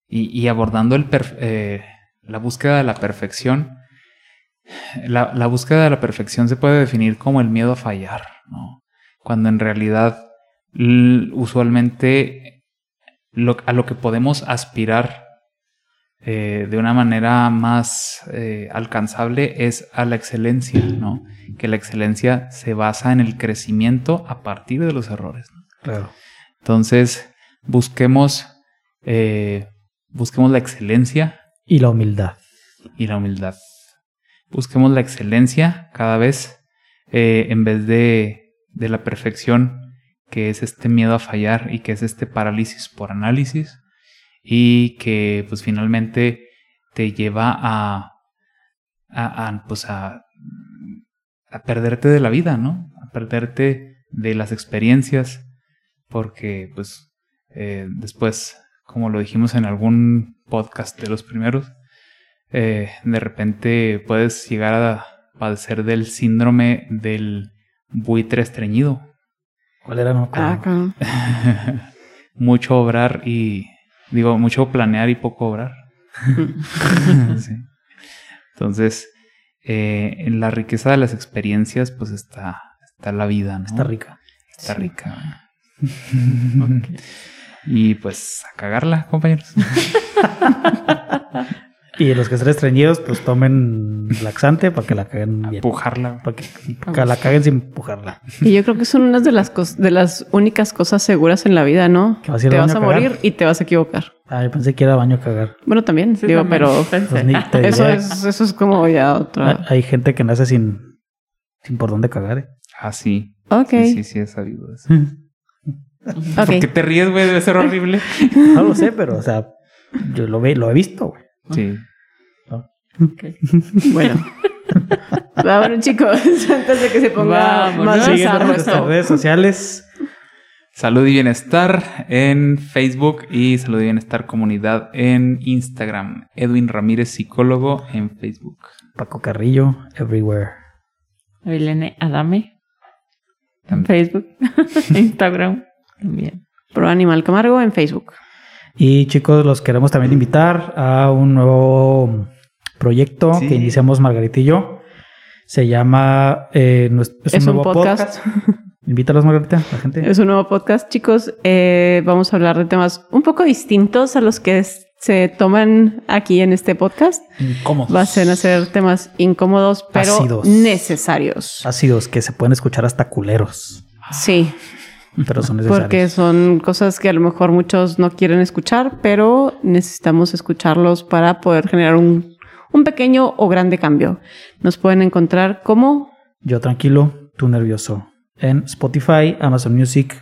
y, y abordando el perfe- eh, la búsqueda de la perfección. La, la búsqueda de la perfección se puede definir como el miedo a fallar, ¿no? Cuando en realidad l- usualmente lo, a lo que podemos aspirar eh, de una manera más eh, alcanzable es a la excelencia, ¿no? Que la excelencia se basa en el crecimiento a partir de los errores, ¿no? Claro. Entonces, busquemos eh, Busquemos la excelencia. Y la humildad. Y la humildad. Busquemos la excelencia cada vez eh, en vez de, de la perfección, que es este miedo a fallar y que es este parálisis por análisis y que pues finalmente te lleva a, a, a, pues, a, a perderte de la vida, ¿no? A perderte de las experiencias porque pues eh, después, como lo dijimos en algún podcast de los primeros, eh, de repente puedes llegar a padecer del síndrome del buitre estreñido. ¿Cuál era? No, como... mucho obrar y... Digo, mucho planear y poco obrar. Sí. Entonces, eh, en la riqueza de las experiencias, pues está, está la vida, ¿no? Está rica. Está sí. rica. Okay. Y pues a cagarla, compañeros. Y los que estén estreñidos, pues tomen laxante para que la caguen bien. Empujarla. Para que, para que la caguen sin empujarla. Y yo creo que son unas de las cos- de las únicas cosas seguras en la vida, ¿no? Que vas a ir te vas a, a morir y te vas a equivocar. Ah, yo pensé que era baño a cagar. Bueno, también, sí, digo, también. Pero pues ni te eso, es, eso es como ya otra... Hay gente que nace sin, sin por dónde cagar, ¿eh? Ah, sí. Ok. Sí, sí, sí, he sabido eso. ¿Por okay. qué te ríes, güey? Debe ser horrible. No lo sé, pero, o sea, yo lo, ve, lo he visto, güey. Sí. Oh. Okay. Bueno. Vámonos, chicos, antes de que se ponga Vámonos. más bizarro. Nuestras redes sociales. Salud y Bienestar en Facebook y Salud y Bienestar Comunidad en Instagram. Edwin Ramírez, psicólogo, en Facebook. Paco Carrillo, everywhere. Avilene Dame en Facebook, Instagram también. Pro Animal Camargo en Facebook. Y chicos, los queremos también invitar a un nuevo proyecto sí. que iniciamos Margarita y yo. Se llama... Eh, es, es un, un nuevo podcast. podcast. Invítalos, Margarita, la gente. Es un nuevo podcast, chicos. Eh, vamos a hablar de temas un poco distintos a los que es, se toman aquí en este podcast. Incómodos. Van a ser temas incómodos, pero ácidos. necesarios. Ácidos, que se pueden escuchar hasta culeros. Sí. Pero son necesarios. Porque son cosas que a lo mejor muchos no quieren escuchar, pero necesitamos escucharlos para poder generar un, un pequeño o grande cambio. Nos pueden encontrar como Yo Tranquilo, Tú Nervioso en Spotify, Amazon Music,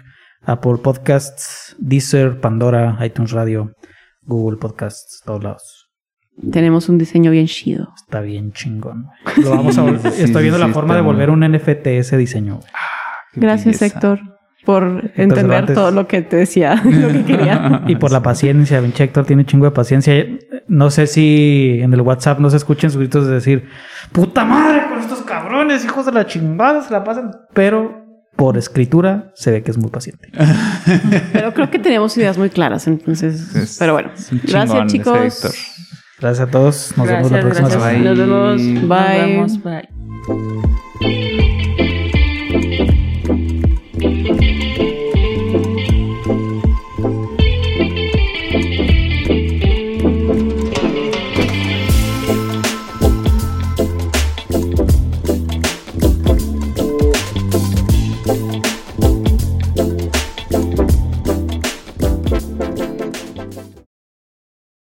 Apple Podcasts, Deezer, Pandora, iTunes Radio, Google Podcasts, todos lados. Tenemos un diseño bien chido. Está bien chingón. Lo vamos a vol- sí, Estoy viendo sí, la sí, forma de volver un N F T ese diseño. Ah, gracias, belleza. Héctor. Por Entonces, entender antes, todo lo que te decía, lo que quería. Y por la paciencia, pinche Héctor tiene chingo de paciencia. No sé si en el WhatsApp no se escuchan sus gritos de decir, puta madre con estos cabrones, hijos de la chingada, se la pasan. Pero por escritura se ve que es muy paciente. Pero creo que tenemos ideas muy claras, entonces... Es, pero bueno, gracias chicos. Gracias a todos, nos gracias, vemos la próxima semana. Nos vemos, bye. Nos vemos, bye.